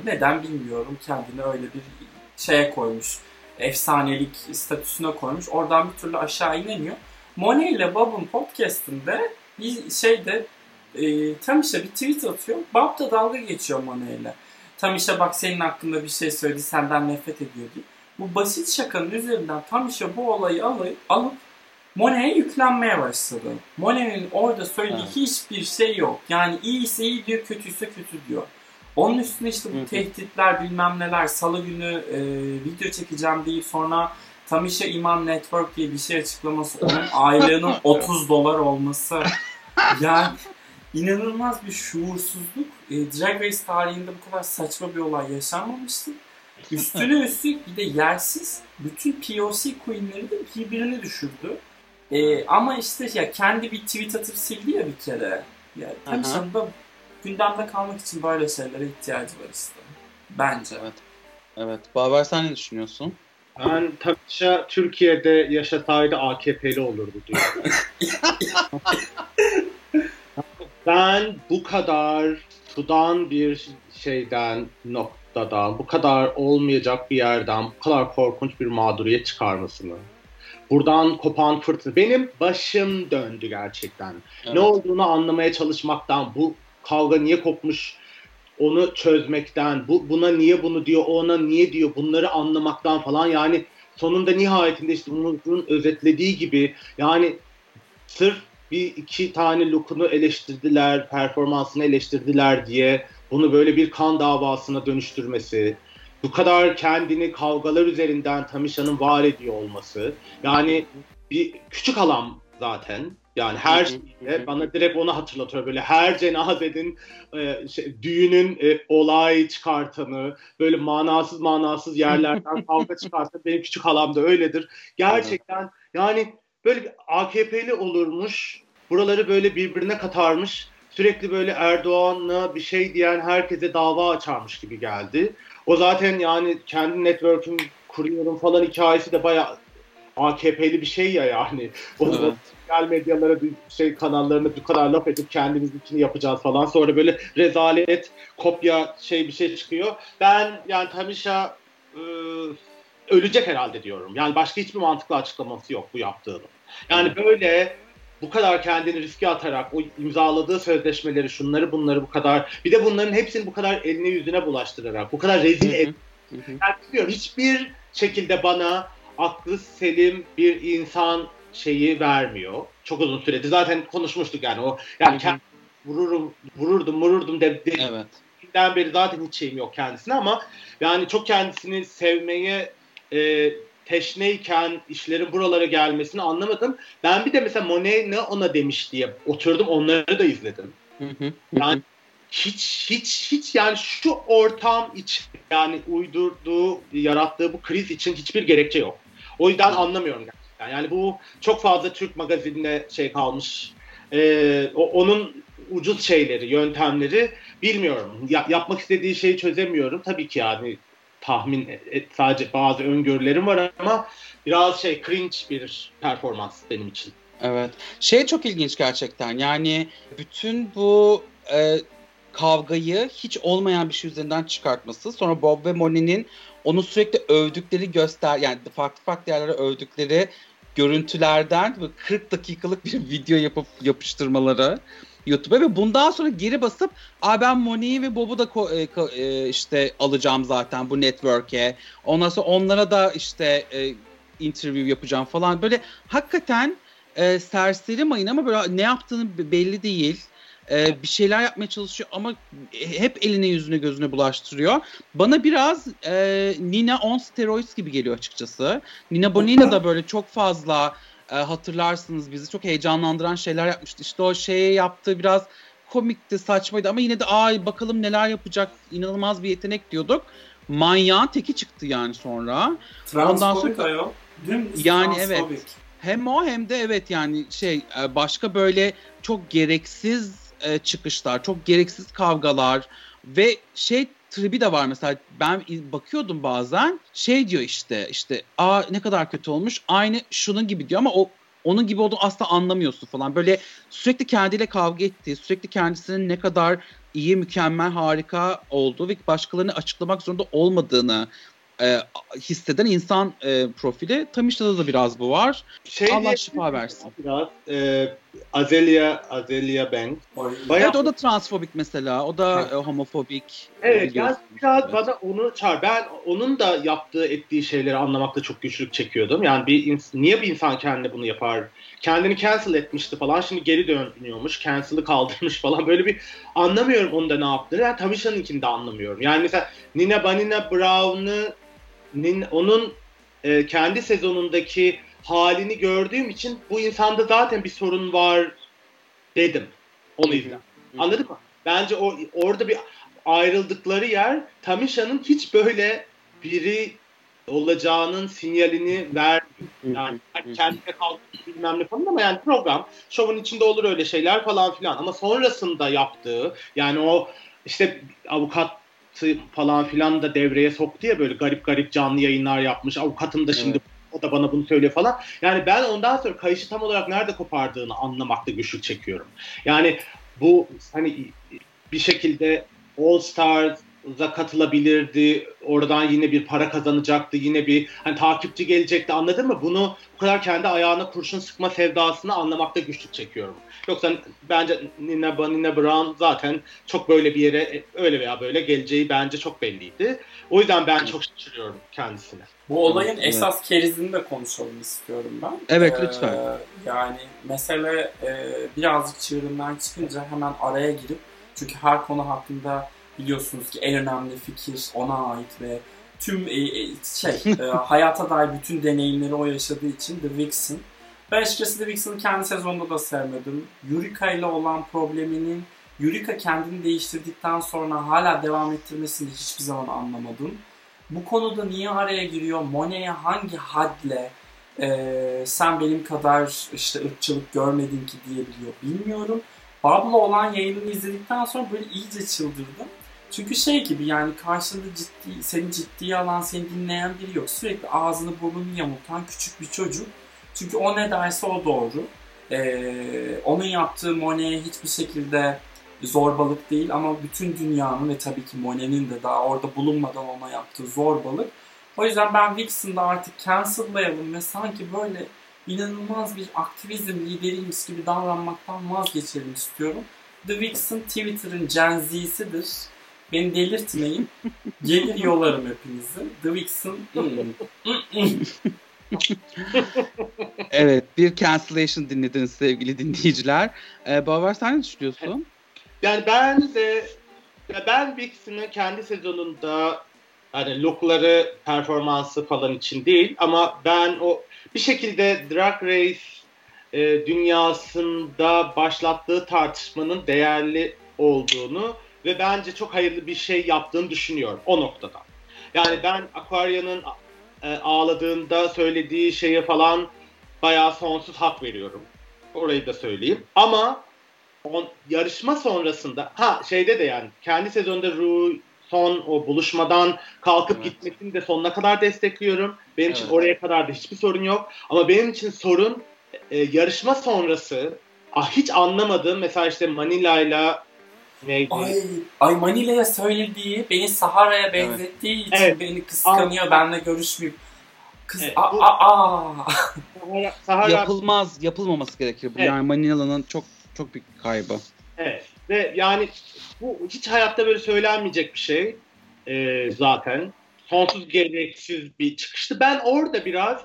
Neden bilmiyorum. Kendini öyle bir şeye koymuş. Efsanelik statüsüne koymuş. Oradan bir türlü aşağı inemiyor. Monét ile Bob'un podcastinde bir şeyde Tamisha bir tweet atıyor. Bob da dalga geçiyor Monét ile. Tamisha bak senin hakkında bir şey söyledi, senden nefret ediyor diye. Bu basit şakanın üzerinden Tamisha bu olayı alıp Monét'e yüklenmeye başladı. Monét'in orada söylediği hiçbir şey yok. Yani iyiyse iyi diyor, kötüyse kötü diyor. Onun üstüne işte bu tehditler bilmem neler, salı günü video çekeceğim deyip sonra Tamisha İman Network diye bir şey açıklaması, onun aylığının $30 olması. Yani inanılmaz bir şuursuzluk. Drag Race tarihinde bu kadar saçma bir olay yaşanmamıştı. Üstüne üstlük bir de yersiz bütün POC queenleri de birbirini düşürdü. Ama işte ya kendi bir tweet atıp sildi ya bir kere. Yani Tamisha'nın da gündemde kalmak için böyle şeylere ihtiyacı var işte. Bence. Evet. Evet. Baber, sen ne düşünüyorsun? Ben Tamisha Türkiye'de yaşasaydı AKP'li olurdu diyor. Ben bu kadar sudan bir şeyden, noktadan, bu kadar olmayacak bir yerden, bu kadar korkunç bir mağduriyet çıkarmasını, buradan kopan fırtına, benim başım döndü gerçekten. Evet. Ne olduğunu anlamaya çalışmaktan, bu kavga niye kopmuş onu çözmekten, buna niye bunu diyor, ona niye diyor, bunları anlamaktan falan. Yani sonunda nihayetinde işte bunun özetlediği gibi, yani sırf bir iki tane look'unu eleştirdiler, performansını eleştirdiler diye bunu böyle bir kan davasına dönüştürmesi, bu kadar kendini kavgalar üzerinden Tamisha'nın var ediyor olması, yani bir küçük alan zaten. Yani her şeyde bana direkt onu hatırlatıyor, böyle her cenazenin, düğünün olay çıkartanı, böyle manasız yerlerden kavga çıkartan, benim küçük halam da öyledir. Gerçekten yani böyle AKP'li olurmuş, buraları böyle birbirine katarmış, sürekli böyle Erdoğan'la bir şey diyen herkese dava açarmış gibi geldi. O zaten yani kendi network'ümü kuruyorum falan hikayesi de bayağı AKP'li bir şey ya yani. O da sosyal medyalara, şey kanallarına bu kadar laf edip kendimiz için yapacağız falan. Sonra böyle rezalet, kopya bir şey çıkıyor. Ben yani Tamisha ölecek herhalde diyorum. Yani başka hiçbir mantıklı açıklaması yok bu yaptığının. Yani böyle bu kadar kendini riske atarak, o imzaladığı sözleşmeleri, şunları bunları bu kadar, bir de bunların hepsini bu kadar eline yüzüne bulaştırarak, bu kadar rezil yani biliyorum, hiçbir şekilde bana aklı selim bir insan şeyi vermiyor. Çok uzun süredir zaten konuşmuştuk yani o. Yani kendimi vururdum dedi. Evet. Dinden beri zaten hiç şeyim yok kendisine, ama yani çok kendisini sevmeye teşneyken işlerin buralara gelmesini anlamadım. Ben bir de mesela Monét ne ona demiş diye oturdum, onları da izledim. Yani hiç yani şu ortam için, yani uydurduğu, yarattığı bu kriz için hiçbir gerekçe yok. O yüzden anlamıyorum gerçekten. Yani bu çok fazla Türk magazinine şey kalmış. Onun ucuz şeyleri, yöntemleri bilmiyorum. Yapmak istediği şeyi çözemiyorum. Tabii ki yani sadece bazı öngörülerim var ama biraz cringe bir performans benim için. Evet. Çok ilginç gerçekten. Yani bütün bu kavgayı hiç olmayan bir şey üzerinden çıkartması, sonra Bob ve Monét'in onu sürekli övdükleri yani farklı yerlere övdükleri görüntülerden 40 dakikalık bir video yapıp yapıştırmaları YouTube'a ve bundan sonra geri basıp ben Monét'i ve Bob'u da işte alacağım zaten bu network'e, ondan sonra onlara da işte interview yapacağım falan, böyle hakikaten serseri mayın ama böyle ne yaptığını belli değil. Bir şeyler yapmaya çalışıyor ama hep eline yüzüne gözüne bulaştırıyor. Bana biraz Nina on steroids gibi geliyor açıkçası. Nina Bonina da böyle çok fazla hatırlarsınız bizi çok heyecanlandıran şeyler yapmıştı. İşte o yaptığı biraz komikti, saçmaydı ama yine de ay bakalım neler yapacak, inanılmaz bir yetenek diyorduk. Manyağın teki çıktı yani sonra. Transfobik ayol. Yani evet. Hem o hem de evet yani şey başka böyle çok gereksiz çıkışlar, çok gereksiz kavgalar ve şey tribi de var mesela ben bakıyordum bazen şey diyor işte aa ne kadar kötü olmuş aynı şunun gibi diyor ama o onun gibi olduğunu asla anlamıyorsun falan böyle sürekli kendiyle kavga ettiği sürekli kendisinin ne kadar iyi mükemmel harika olduğu ve başkalarını açıklamak zorunda olmadığını hisseden insan profili. Tamisha'da da biraz bu var. Allah şifa versin. Biraz Azealia Banks. Bayağı... Evet o da transfobik mesela. O da homofobik. Evet biraz bana onu çağır. Ben onun da yaptığı ettiği şeyleri anlamakta çok güçlük çekiyordum. Yani niye bir insan kendine bunu yapar? Kendini cancel etmişti falan. Şimdi geri dönüyormuş. Cancel'ı kaldırmış falan. Böyle bir anlamıyorum onu da ne yaptığını. Yani Tamisha'nınkini de anlamıyorum. Yani mesela Nina Banina Brown'ı onun kendi sezonundaki halini gördüğüm için bu insanda zaten bir sorun var dedim. Onu izle. Anladın mı? Bence orada bir ayrıldıkları yer Tamisha'nın hiç böyle biri olacağının sinyalini vermiyor. Yani kendine kalkıp bilmem ne falan ama yani program şovun içinde olur öyle şeyler falan filan ama sonrasında yaptığı yani o işte avukat falan filan da devreye soktu ya böyle garip canlı yayınlar yapmış. Avukatım da şimdi o da bana bunu söylüyor falan. Yani ben ondan sonra kayışı tam olarak nerede kopardığını anlamakta güçlük çekiyorum. Yani bu hani bir şekilde All Stars'a katılabilirdi. Oradan yine bir para kazanacaktı. Yine bir hani takipçi gelecekti. Anladın mı? Bunu bu kadar kendi ayağına kurşun sıkma sevdasını anlamakta güçlük çekiyorum. Yoksa bence Nina Brown zaten çok böyle bir yere öyle veya böyle geleceği bence çok belliydi. O yüzden ben çok şaşırıyorum kendisine. Bu olayın esas kerizini de konuşalım istiyorum ben. Evet lütfen. Yani mesele birazcık çığırından çıkınca hemen araya girip çünkü her konu hakkında biliyorsunuz ki en önemli fikir ona ait ve tüm hayata dair bütün deneyimleri o yaşadığı için The Vixen. Ben açıkçası The Vixen'ı kendi sezonunda da sevmedim. Eureka ile olan probleminin Eureka kendini değiştirdikten sonra hala devam ettirmesini hiçbir zaman anlamadım. Bu konuda niye araya giriyor? Monét'e hangi hadle sen benim kadar işte ırkçılık görmedin ki diyebiliyor bilmiyorum. Bob'la olan yayınını izledikten sonra böyle iyice çıldırdım. Çünkü şey gibi yani karşında seni ciddiye alan, seni dinleyen biri yok. Sürekli ağzını burnunu yamultan küçük bir çocuk. Çünkü o ne derse o doğru. Onun yaptığı Monét'e hiçbir şekilde zorbalık değil ama bütün dünyanın ve tabii ki Monét'nin de daha orada bulunmadan ona yaptığı zorbalık. O yüzden ben Vixen'da artık cancel'layalım ve sanki böyle inanılmaz bir aktivizm lideriymiş gibi davranmaktan vazgeçelim istiyorum. The Vixen Twitter'ın Gen Z'sidir. Beni delirtmeyin. Gelir yolarım hepinizi. The Vixen... Evet, bir cancellation dinlediniz sevgili dinleyiciler. Bavar sen ne düşünüyorsun? Yani ben Vixen'ın kendi sezonunda hani lookları, performansı falan için değil ama ben o bir şekilde Drag Race dünyasında başlattığı tartışmanın değerli olduğunu ve bence çok hayırlı bir şey yaptığını düşünüyorum o noktada. Yani ben Aquaria'nın ağladığında söylediği şeye falan bayağı sonsuz hak veriyorum. Orayı da söyleyeyim. Ama yarışma sonrasında şeyde de yani kendi sezonunda son o buluşmadan kalkıp gitmesini de sonuna kadar destekliyorum. Benim için oraya kadar da hiçbir sorun yok. Ama benim için sorun yarışma sonrası hiç anlamadığım mesela işte Manila'yla neydi? Ay Manila'ya söylediği beni Sahara'ya benzettiği için beni kıskanıyor. Benimle görüşmüyor. Sahara... Yapılmaması gerekir bu. Yani Manila'nın çok büyük bir kaybı. Evet. Ve yani bu hiç hayatta böyle söylenmeyecek bir şey zaten. Sonsuz gereksiz bir çıkıştı. Ben orada biraz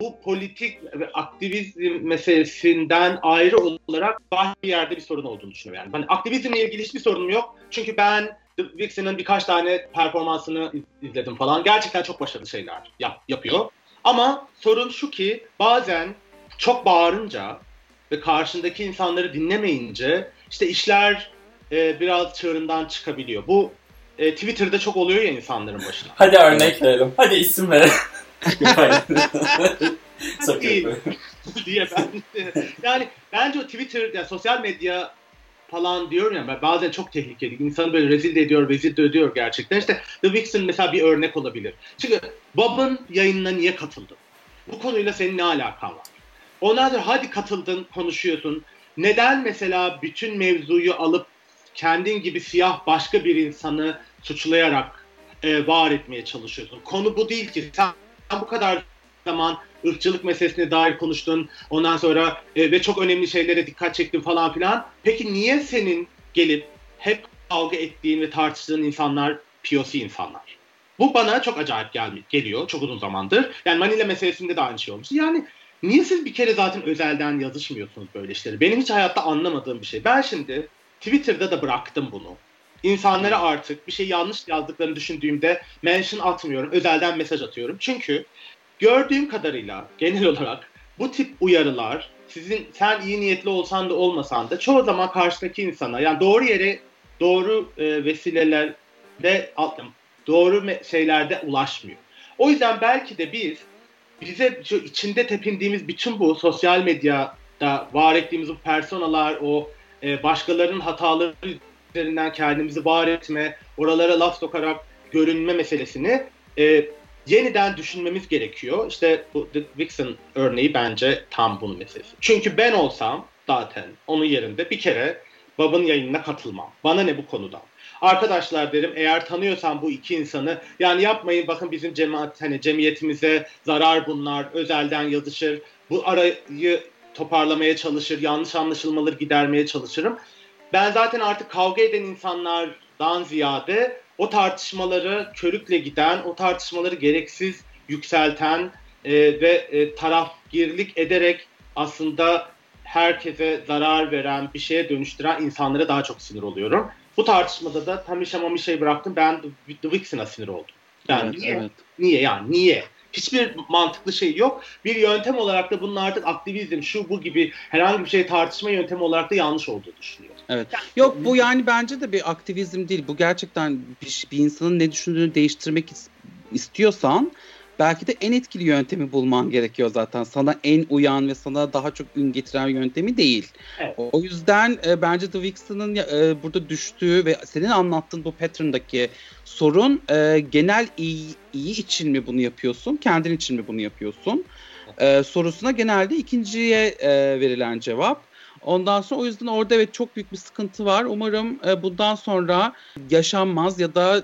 bu politik ve aktivizm meselesinden ayrı olarak başka bir yerde bir sorun olduğunu düşünüyorum. Yani aktivizmle ilgili hiçbir sorunum yok. Çünkü ben The Vixen'ın birkaç tane performansını izledim falan. Gerçekten çok başarılı şeyler yapıyor. Ama sorun şu ki bazen çok bağırınca ve karşındaki insanları dinlemeyince işte işler biraz çığırından çıkabiliyor. Bu Twitter'da çok oluyor ya insanların başına. Hadi örnek verelim. Hadi isim verelim. diye ben yani bence o Twitter, yani sosyal medya falan diyorum ya, bazen çok tehlikeli. İnsanı böyle rezil ediyor, rezil ediyor gerçekten. İşte The Vixen mesela bir örnek olabilir. Çünkü Bob'ın yayınına niye katıldın? Bu konuyla senin ne alakan var? Ondan sonra hadi katıldın, konuşuyorsun. Neden mesela bütün mevzuyu alıp kendin gibi siyah başka bir insanı suçlayarak var etmeye çalışıyorsun? Konu bu değil ki. Sen bu kadar zaman ırkçılık meselesine dair konuştun, ondan sonra ve çok önemli şeylere dikkat çektin falan filan. Peki niye senin gelip hep kavga ettiğin ve tartıştığın insanlar POC insanlar? Bu bana çok acayip geliyor çok uzun zamandır. Yani Manila meselesinde de aynı şey olmuş. Yani niye siz bir kere zaten özelden yazışmıyorsunuz böyle işleri? Benim hiç hayatta anlamadığım bir şey. Ben şimdi Twitter'da da bıraktım bunu. İnsanlara artık bir şey yanlış yazdıklarını düşündüğümde mention atmıyorum, özelden mesaj atıyorum. Çünkü gördüğüm kadarıyla genel olarak bu tip uyarılar, sen iyi niyetli olsan da olmasan da çoğu zaman karşıdaki insana, yani doğru yere, doğru vesilelerde, doğru şeylerde ulaşmıyor. O yüzden belki de bize şu içinde tepindiğimiz bütün bu sosyal medyada var ettiğimiz bu personalar, o başkalarının hataları üzerinden kendimizi var etme, oralara laf sokarak görünme meselesini yeniden düşünmemiz gerekiyor. İşte bu The Vixen örneği bence tam bunun meselesi. Çünkü ben olsam zaten onun yerinde bir kere Bob'ın yayınına katılmam. Bana ne bu konudan? Arkadaşlar derim, eğer tanıyorsan bu iki insanı, yani yapmayın, bakın bizim cemiyetimize zarar bunlar, özelden yazışır, bu arayı toparlamaya çalışır, yanlış anlaşılmaları gidermeye çalışırım. Ben zaten artık kavga eden insanlardan ziyade o tartışmaları körükle giden, o tartışmaları gereksiz yükselten ve tarafgirlik ederek aslında herkese zarar veren, bir şeye dönüştüren insanlara daha çok sinir oluyorum. Bu tartışmada da Tamisha Mamisha'yı bıraktım, ben The Vixen'a sinir oldum. Yani evet, niye? Evet. Niye yani? Niye? Hiçbir mantıklı şey yok. Bir yöntem olarak da bunun artık aktivizm, şu bu gibi herhangi bir şey tartışma yöntemi olarak da yanlış olduğu düşünüyorum. Evet. Yok, bu yani bence de bir aktivizm değil. Bu gerçekten bir insanın ne düşündüğünü değiştirmek istiyorsan belki de en etkili yöntemi bulman gerekiyor zaten. Sana en uyan ve sana daha çok ün getiren yöntemi değil. Evet. O yüzden bence The Vixen'ın burada düştüğü ve senin anlattığın bu pattern'daki sorun genel iyi için mi bunu yapıyorsun, kendin için mi bunu yapıyorsun sorusuna genelde ikinciye verilen cevap. Ondan sonra o yüzden orada evet çok büyük bir sıkıntı var. Umarım bundan sonra yaşanmaz ya da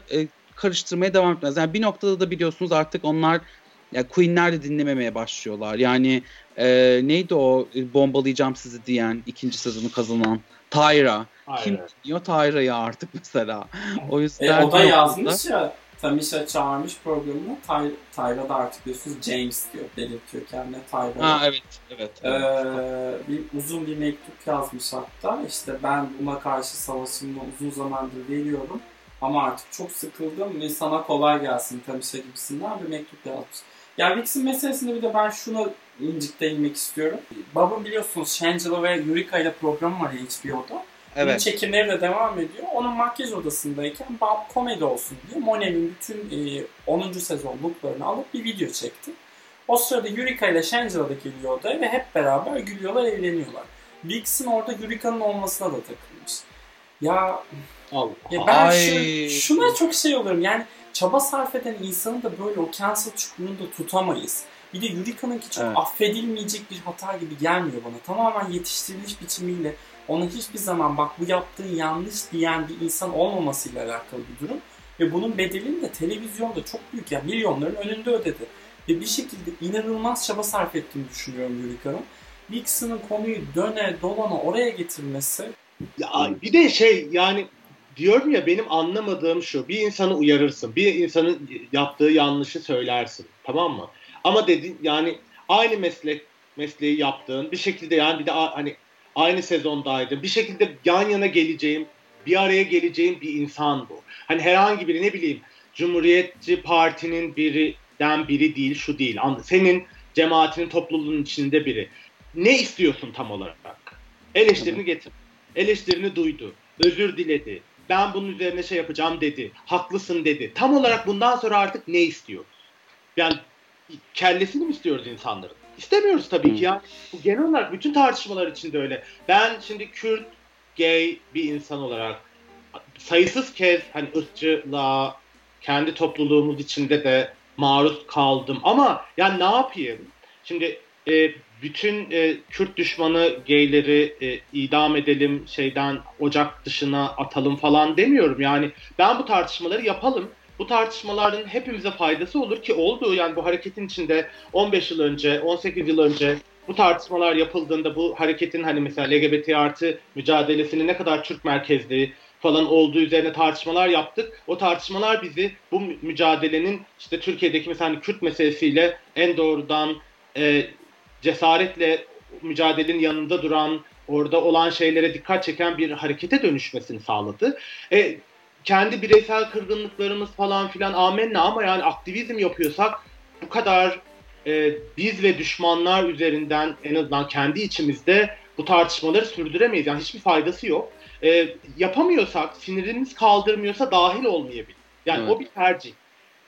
karıştırmaya devam etmez. Yani bir noktada da biliyorsunuz artık onlar, yani Queen'ler de dinlememeye başlıyorlar. Yani neydi o bombalayacağım sizi diyen, ikinci sezonu kazanan Tyra. Aynen. Kim dinliyor Tyra'yı artık mesela? O yüzden o da yazmış ya, Tamisha çağırmış programına, Tyra da artık diyorsunuz James diyor, belirtiyor kendine Tyra'yı. Ha evet. Uzun bir mektup yazmış hatta, işte ben buna karşı savaşımla uzun zamandır veriyorum. Ama artık çok sıkıldım ve sana kolay gelsin Tamisha gibisinden bir mektup yazmış. Yani Vixen meselesinde bir de ben şuna incik değinmek istiyorum. Baba biliyorsunuz Shangela ve Eureka ile programı var HBO'da. Evet. Bunun çekimleri de devam ediyor. Onun makyaj odasındayken Bob komedi olsun diye Monét'in bütün 10. sezon looklarını alıp bir video çekti. O sırada Eureka ile Shangela da geliyor odaya ve hep beraber gülüyorlar, eğleniyorlar. Vixen orada Eureka'nın olmasına da takılmış. Ya ben şuna çok şey oluyorum, yani çaba sarf eden insanı da böyle o cancel çukurunu da tutamayız. Bir de Eurekaninki çok affedilmeyecek bir hata gibi gelmiyor bana. Tamamen yetiştirilmiş biçimiyle ona hiçbir zaman bak bu yaptığın yanlış diyen bir insan olmamasıyla alakalı bir durum. Ve bunun bedelini de televizyonda çok büyük, yani milyonların önünde ödedi. Ve bir şekilde inanılmaz çaba sarf ettiğini düşünüyorum Eurekanin. Vixen'ın konuyu döne dolana oraya getirmesi. Ya bir de yani diyorum ya, benim anlamadığım şu, bir insanı uyarırsın, bir insanın yaptığı yanlışı söylersin, tamam mı? Ama yani aynı mesleği yaptığın bir şekilde, yani bir de hani aynı sezondaydın, bir şekilde yan yana geleceğim, bir araya geleceğim bir insan bu. Hani herhangi biri, ne bileyim, Cumhuriyetçi Parti'nin biri değil, şu değil, senin cemaatinin, topluluğun içinde biri. Ne istiyorsun tam olarak? Eleştirini getir. eleştirini duydu, özür diledi, ben bunun üzerine şey yapacağım dedi, haklısın dedi. Tam olarak bundan sonra artık ne istiyoruz? Yani kellesini mi istiyoruz insanların? İstemiyoruz tabii ki ya. Bu genel olarak bütün tartışmalar içinde öyle. Ben şimdi Kürt, gay bir insan olarak sayısız kez hani ırkçılığa kendi topluluğumuz içinde de maruz kaldım. Ama yani ne yapayım? Şimdi bütün Kürt düşmanı gayleri idam edelim, şeyden ocak dışına atalım falan demiyorum. Yani ben bu tartışmaları yapalım. Bu tartışmaların hepimize faydası olur ki oldu. Yani bu hareketin içinde 15 yıl önce, 18 yıl önce bu tartışmalar yapıldığında bu hareketin hani mesela LGBT artı mücadelesinin ne kadar Türk merkezli falan olduğu üzerine tartışmalar yaptık. O tartışmalar bizi bu mücadelenin işte Türkiye'deki mesela hani Kürt meselesiyle en doğrudan cesaretle mücadelenin yanında duran, orada olan şeylere dikkat çeken bir harekete dönüşmesini sağladı. Kendi bireysel kırgınlıklarımız falan filan amenna ama yani aktivizm yapıyorsak bu kadar biz ve düşmanlar üzerinden en azından kendi içimizde bu tartışmaları sürdüremeyiz. Yani hiçbir faydası yok. Yapamıyorsak, sinirimiz kaldırmıyorsa dahil olmayabilir. Yani evet. O bir tercih.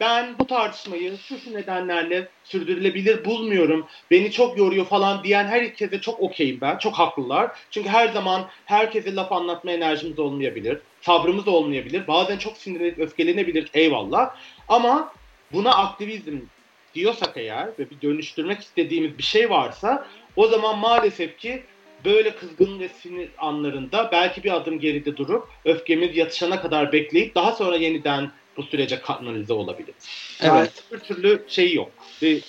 Ben bu tartışmayı şu nedenlerle sürdürülebilir bulmuyorum, beni çok yoruyor falan diyen herkese çok okeyim ben, çok haklılar. Çünkü her zaman herkese laf anlatma enerjimiz olmayabilir, sabrımız olmayabilir. Bazen çok sinirlenip öfkelenebilir, eyvallah. Ama buna aktivizm diyorsak eğer ve bir dönüştürmek istediğimiz bir şey varsa o zaman maalesef ki böyle kızgın ve sinir anlarında belki bir adım geride durup öfkemiz yatışana kadar bekleyip daha sonra yeniden bu sürece kanalize olabilir. Yani evet. Bir türlü şey yok.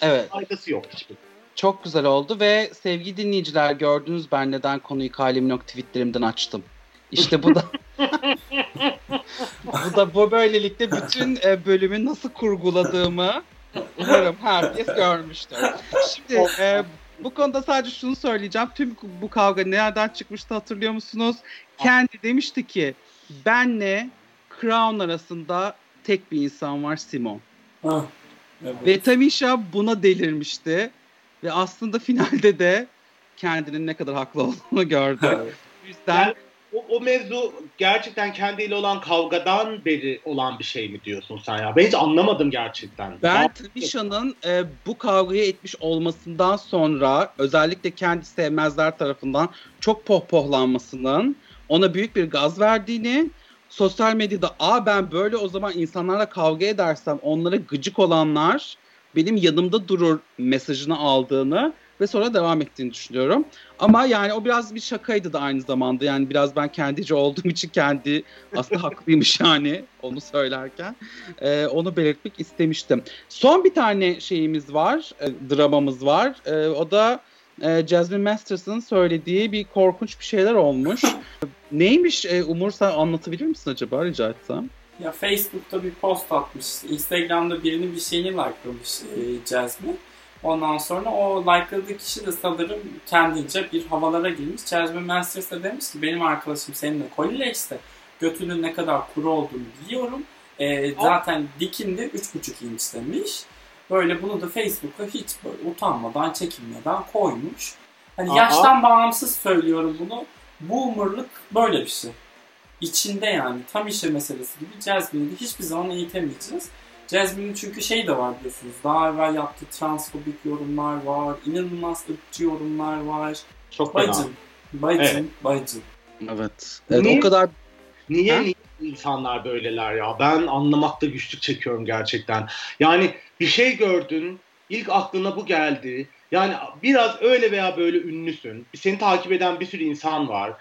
Evet. Faydası yok hiçbir. Çok güzel oldu ve sevgili dinleyiciler gördünüz ben neden konuyu Kylie Minogue tweetlerimden açtım. İşte bu da bu böylelikle bütün bölümü nasıl kurguladığımı umarım herkes görmüştür. Şimdi bu konuda sadece şunu söyleyeceğim. Tüm bu kavga nereden çıkmıştı hatırlıyor musunuz? Kendi demişti ki benle Crown arasında tek bir insan var Simon. Ah, evet. Ve Tamisha buna delirmişti. Ve aslında finalde de kendinin ne kadar haklı olduğunu gördü. Evet. O yüzden yani o mevzu gerçekten kendiyle olan kavgadan beri olan bir şey mi diyorsun sen ya? Ben hiç anlamadım gerçekten. Ben Tamisha'nın bu kavgayı etmiş olmasından sonra özellikle kendi sevmezler tarafından çok pohpohlanmasının ona büyük bir gaz verdiğini sosyal medyada ben böyle o zaman insanlarla kavga edersem onlara gıcık olanlar benim yanımda durur mesajını aldığını ve sonra devam ettiğini düşünüyorum. Ama yani o biraz bir şakaydı da aynı zamanda. Yani biraz ben kendici olduğum için kendi aslında haklıymış yani onu söylerken. Onu belirtmek istemiştim. Son bir tane şeyimiz var, dramamız var. O da Jasmine Masters'ın söylediği bir korkunç bir şeyler olmuş. Neymiş Umur sen anlatabilir misin acaba rica etsem? Ya Facebook'ta bir post atmış. Instagram'da birinin bir şeyini likelamış Jasmine. Ondan sonra o likeladığı kişi de sanırım kendince bir havalara girmiş. Jasmine Masters de demiş ki benim arkadaşım seninle kolleşti. Götünün ne kadar kuru olduğunu biliyorum. Zaten dikindi 3,5 inç demiş. Böyle bunu da Facebook'a hiç böyle utanmadan, çekinmeden koymuş. Hani yaştan bağımsız söylüyorum bunu. Boomer'lık böyle bir şey. İçinde yani tam işe meselesi gibi Jasmine'i hiçbir zaman eğitemeyeceğiz. Jasmine'in çünkü şey de var biliyorsunuz. Daha evvel yaptığı transfobik yorumlar var. İnanılmaz ırkçı yorumlar var. Çok bacım. Evet. Niye? O kadar... Niye insanlar böyleler ya? Ben anlamakta güçlük çekiyorum gerçekten. Yani bir şey gördün, ilk aklına bu geldi. Yani biraz öyle veya böyle ünlüsün. Seni takip eden bir sürü insan var.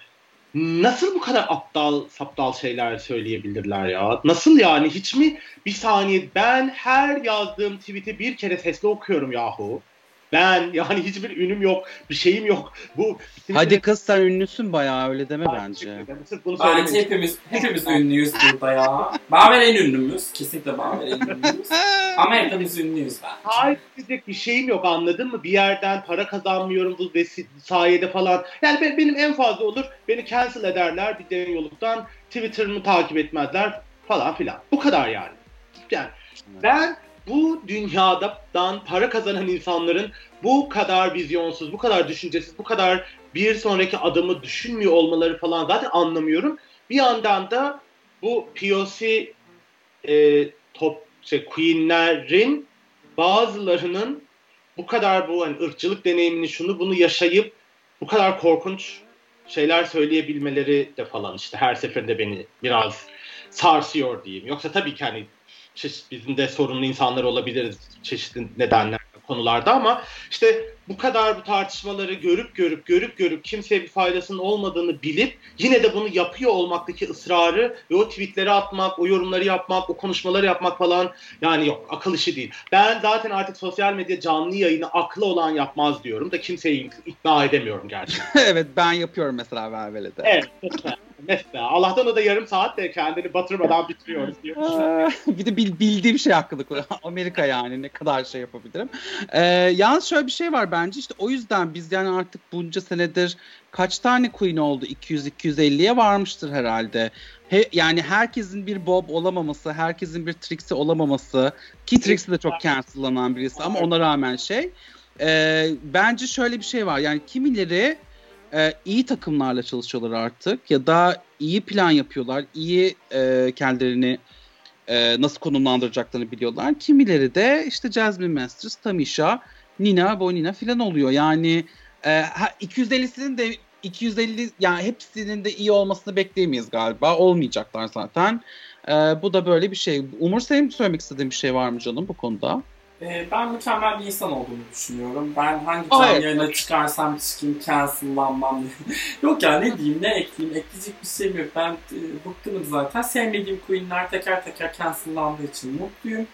Nasıl bu kadar aptal, saptal şeyler söyleyebilirler ya? Nasıl yani? Hiç mi? Bir saniye ben her yazdığım tweet'i bir kere sesli okuyorum yahu. Ben yani hiçbir ünüm yok, bir şeyim yok. Bu. Hadi kız sen ünlüsün bayağı öyle deme bence. Bence hepimiz ünlüyüz burada ya. Baver en ünlümüz. Kesinlikle Baver en ünlümüz. Ama hepimiz ünlüyüz bence. Hayır diyecek bir şeyim yok anladın mı? Bir yerden para kazanmıyorum bu sayede falan. Yani benim en fazla olur beni cancel ederler bir denen yoluktan. Twitter'ımı takip etmezler falan filan. Bu kadar yani. Yani ben... Bu dünyadan para kazanan insanların bu kadar vizyonsuz, bu kadar düşüncesiz, bu kadar bir sonraki adımı düşünmüyor olmaları falan zaten anlamıyorum. Bir yandan da bu POC queenlerin bazılarının bu kadar bu hani ırkçılık deneyimini şunu bunu yaşayıp bu kadar korkunç şeyler söyleyebilmeleri de falan işte her seferinde beni biraz sarsıyor diyeyim. Yoksa tabii ki hani bizim de sorunlu insanlar olabiliriz çeşitli nedenler konularda ama işte bu kadar bu tartışmaları görüp kimseye bir faydasının olmadığını bilip yine de bunu yapıyor olmaktaki ısrarı ve o tweetleri atmak, o yorumları yapmak, o konuşmaları yapmak falan yani yok akıl işi değil. Ben zaten artık sosyal medya canlı yayını aklı olan yapmaz diyorum da kimseyi ikna edemiyorum gerçekten. Evet ben yapıyorum mesela Vervele'de. Evet mesela Allah'tan o da yarım saat de kendini batırmadan bitiriyoruz diye düşünüyorum. Bir de bildiğim şey hakkılıklı Amerika yani ne kadar şey yapabilirim. Yalnız şöyle bir şey var bence işte o yüzden biz yani artık bunca senedir kaç tane queen oldu 200-250'ye varmıştır herhalde. Yani herkesin bir Bob olamaması, herkesin bir Trixie olamaması ki Trixie de çok cancellanan birisi ama ona rağmen bence şöyle bir şey var yani kimileri iyi takımlarla çalışıyorlar artık ya da iyi plan yapıyorlar, iyi kendilerini nasıl konumlandıracaklarını biliyorlar. Kimileri de işte Jasmine Masters, Tamisha, Nina, Bonina filan oluyor. Yani 250'sinin de 250 yani hepsinin de iyi olmasını bekleyemeyiz galiba. Olmayacaklar zaten. Bu da böyle bir şey. Umur senin söylemek istediğin bir şey var mı canım bu konuda? Ben mükemmel bir insan olduğumu düşünüyorum. Ben hangi canlı yayına çıkarsam çıkayım, cancellanmam. Yok ya ne diyeyim, ne ekleyeyim, ekleyecek bir şeyim yok. Ben bıktım zaten. Sevmediğim queenler teker teker cancellandığı için mutluyum.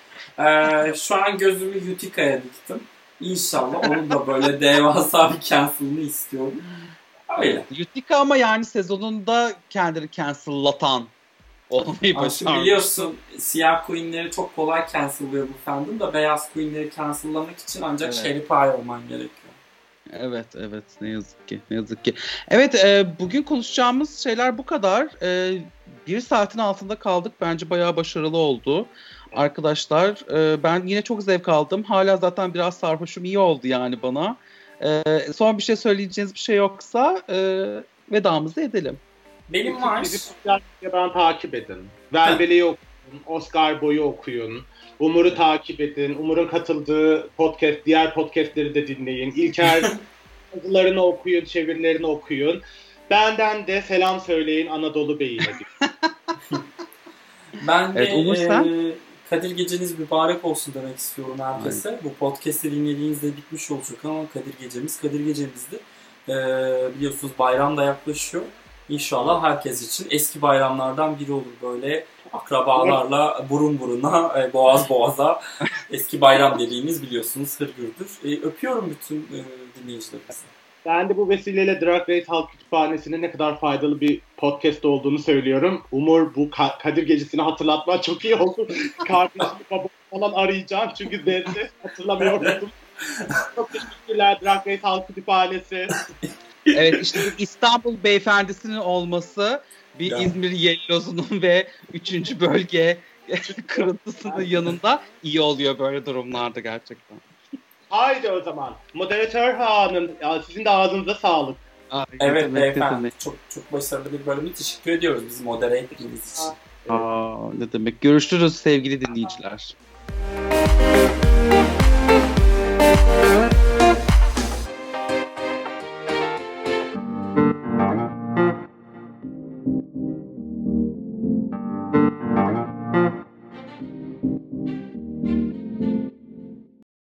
Şu an gözümü Utica'ya diktim. İnşallah onun da böyle devasa bir cancel'ını istiyorum. Öyle. Utica ama yani sezonunda kendini cancel'latan. Şimdi biliyorsun siyah queenleri çok kolay cancel'lıyor bu fandom da beyaz queenleri cancel'lamak için ancak şerifay olman gerekiyor. Evet ne yazık ki. Evet bugün konuşacağımız şeyler bu kadar. Bir saatin altında kaldık bence bayağı başarılı oldu. Arkadaşlar ben yine çok zevk aldım. Hala zaten biraz sarhoşum iyi oldu yani bana. Son bir şey söyleyeceğiniz bir şey yoksa vedamızı edelim. Benim var. Bizi sosyal medyadan takip edin. Velvele'yi okuyun, Oscar Boy'u okuyun, Umur'u takip edin, Umur'un katıldığı podcast, diğer podcastleri de dinleyin. İlker yazılarını okuyun, çevirilerini okuyun. Benden de selam söyleyin Anadolu Bey'ine. Ben de Kadir Geceniz mübarek olsun demek istiyorum herkese. Aynen. Bu podcast'i dinlediğinizde bitmiş olacak ama Kadir Gecemiz'di. Biliyorsunuz bayram da yaklaşıyor. İnşallah herkes için eski bayramlardan biri olur böyle akrabalarla burun buruna, boğaz boğaza eski bayram dediğimiz biliyorsunuz hırgürdür. Öpüyorum bütün dinleyicilerimizi. Ben de bu vesileyle Drag Race Halk Kütüphanesi'nin ne kadar faydalı bir podcast olduğunu söylüyorum. Umur bu Kadir Gecesi'ni hatırlatma çok iyi oldu. Kardeşim babamı falan arayacağım çünkü zevkli hatırlamıyordum. Çok teşekkürler Drag Race Halk Kütüphanesi. Evet işte İstanbul Beyefendisi'nin olması bir yani. İzmir Yelloz'unun ve 3. bölge kırıntısının yanında iyi oluyor böyle durumlarda gerçekten. Haydi o zaman. Moderatör Hanım sizin de ağzınıza sağlık. Evet beyefendi. Çok başarılı bir bölümü teşekkür ediyoruz biz modere ettiğiniz için. Ne demek. Görüşürüz sevgili dinleyiciler.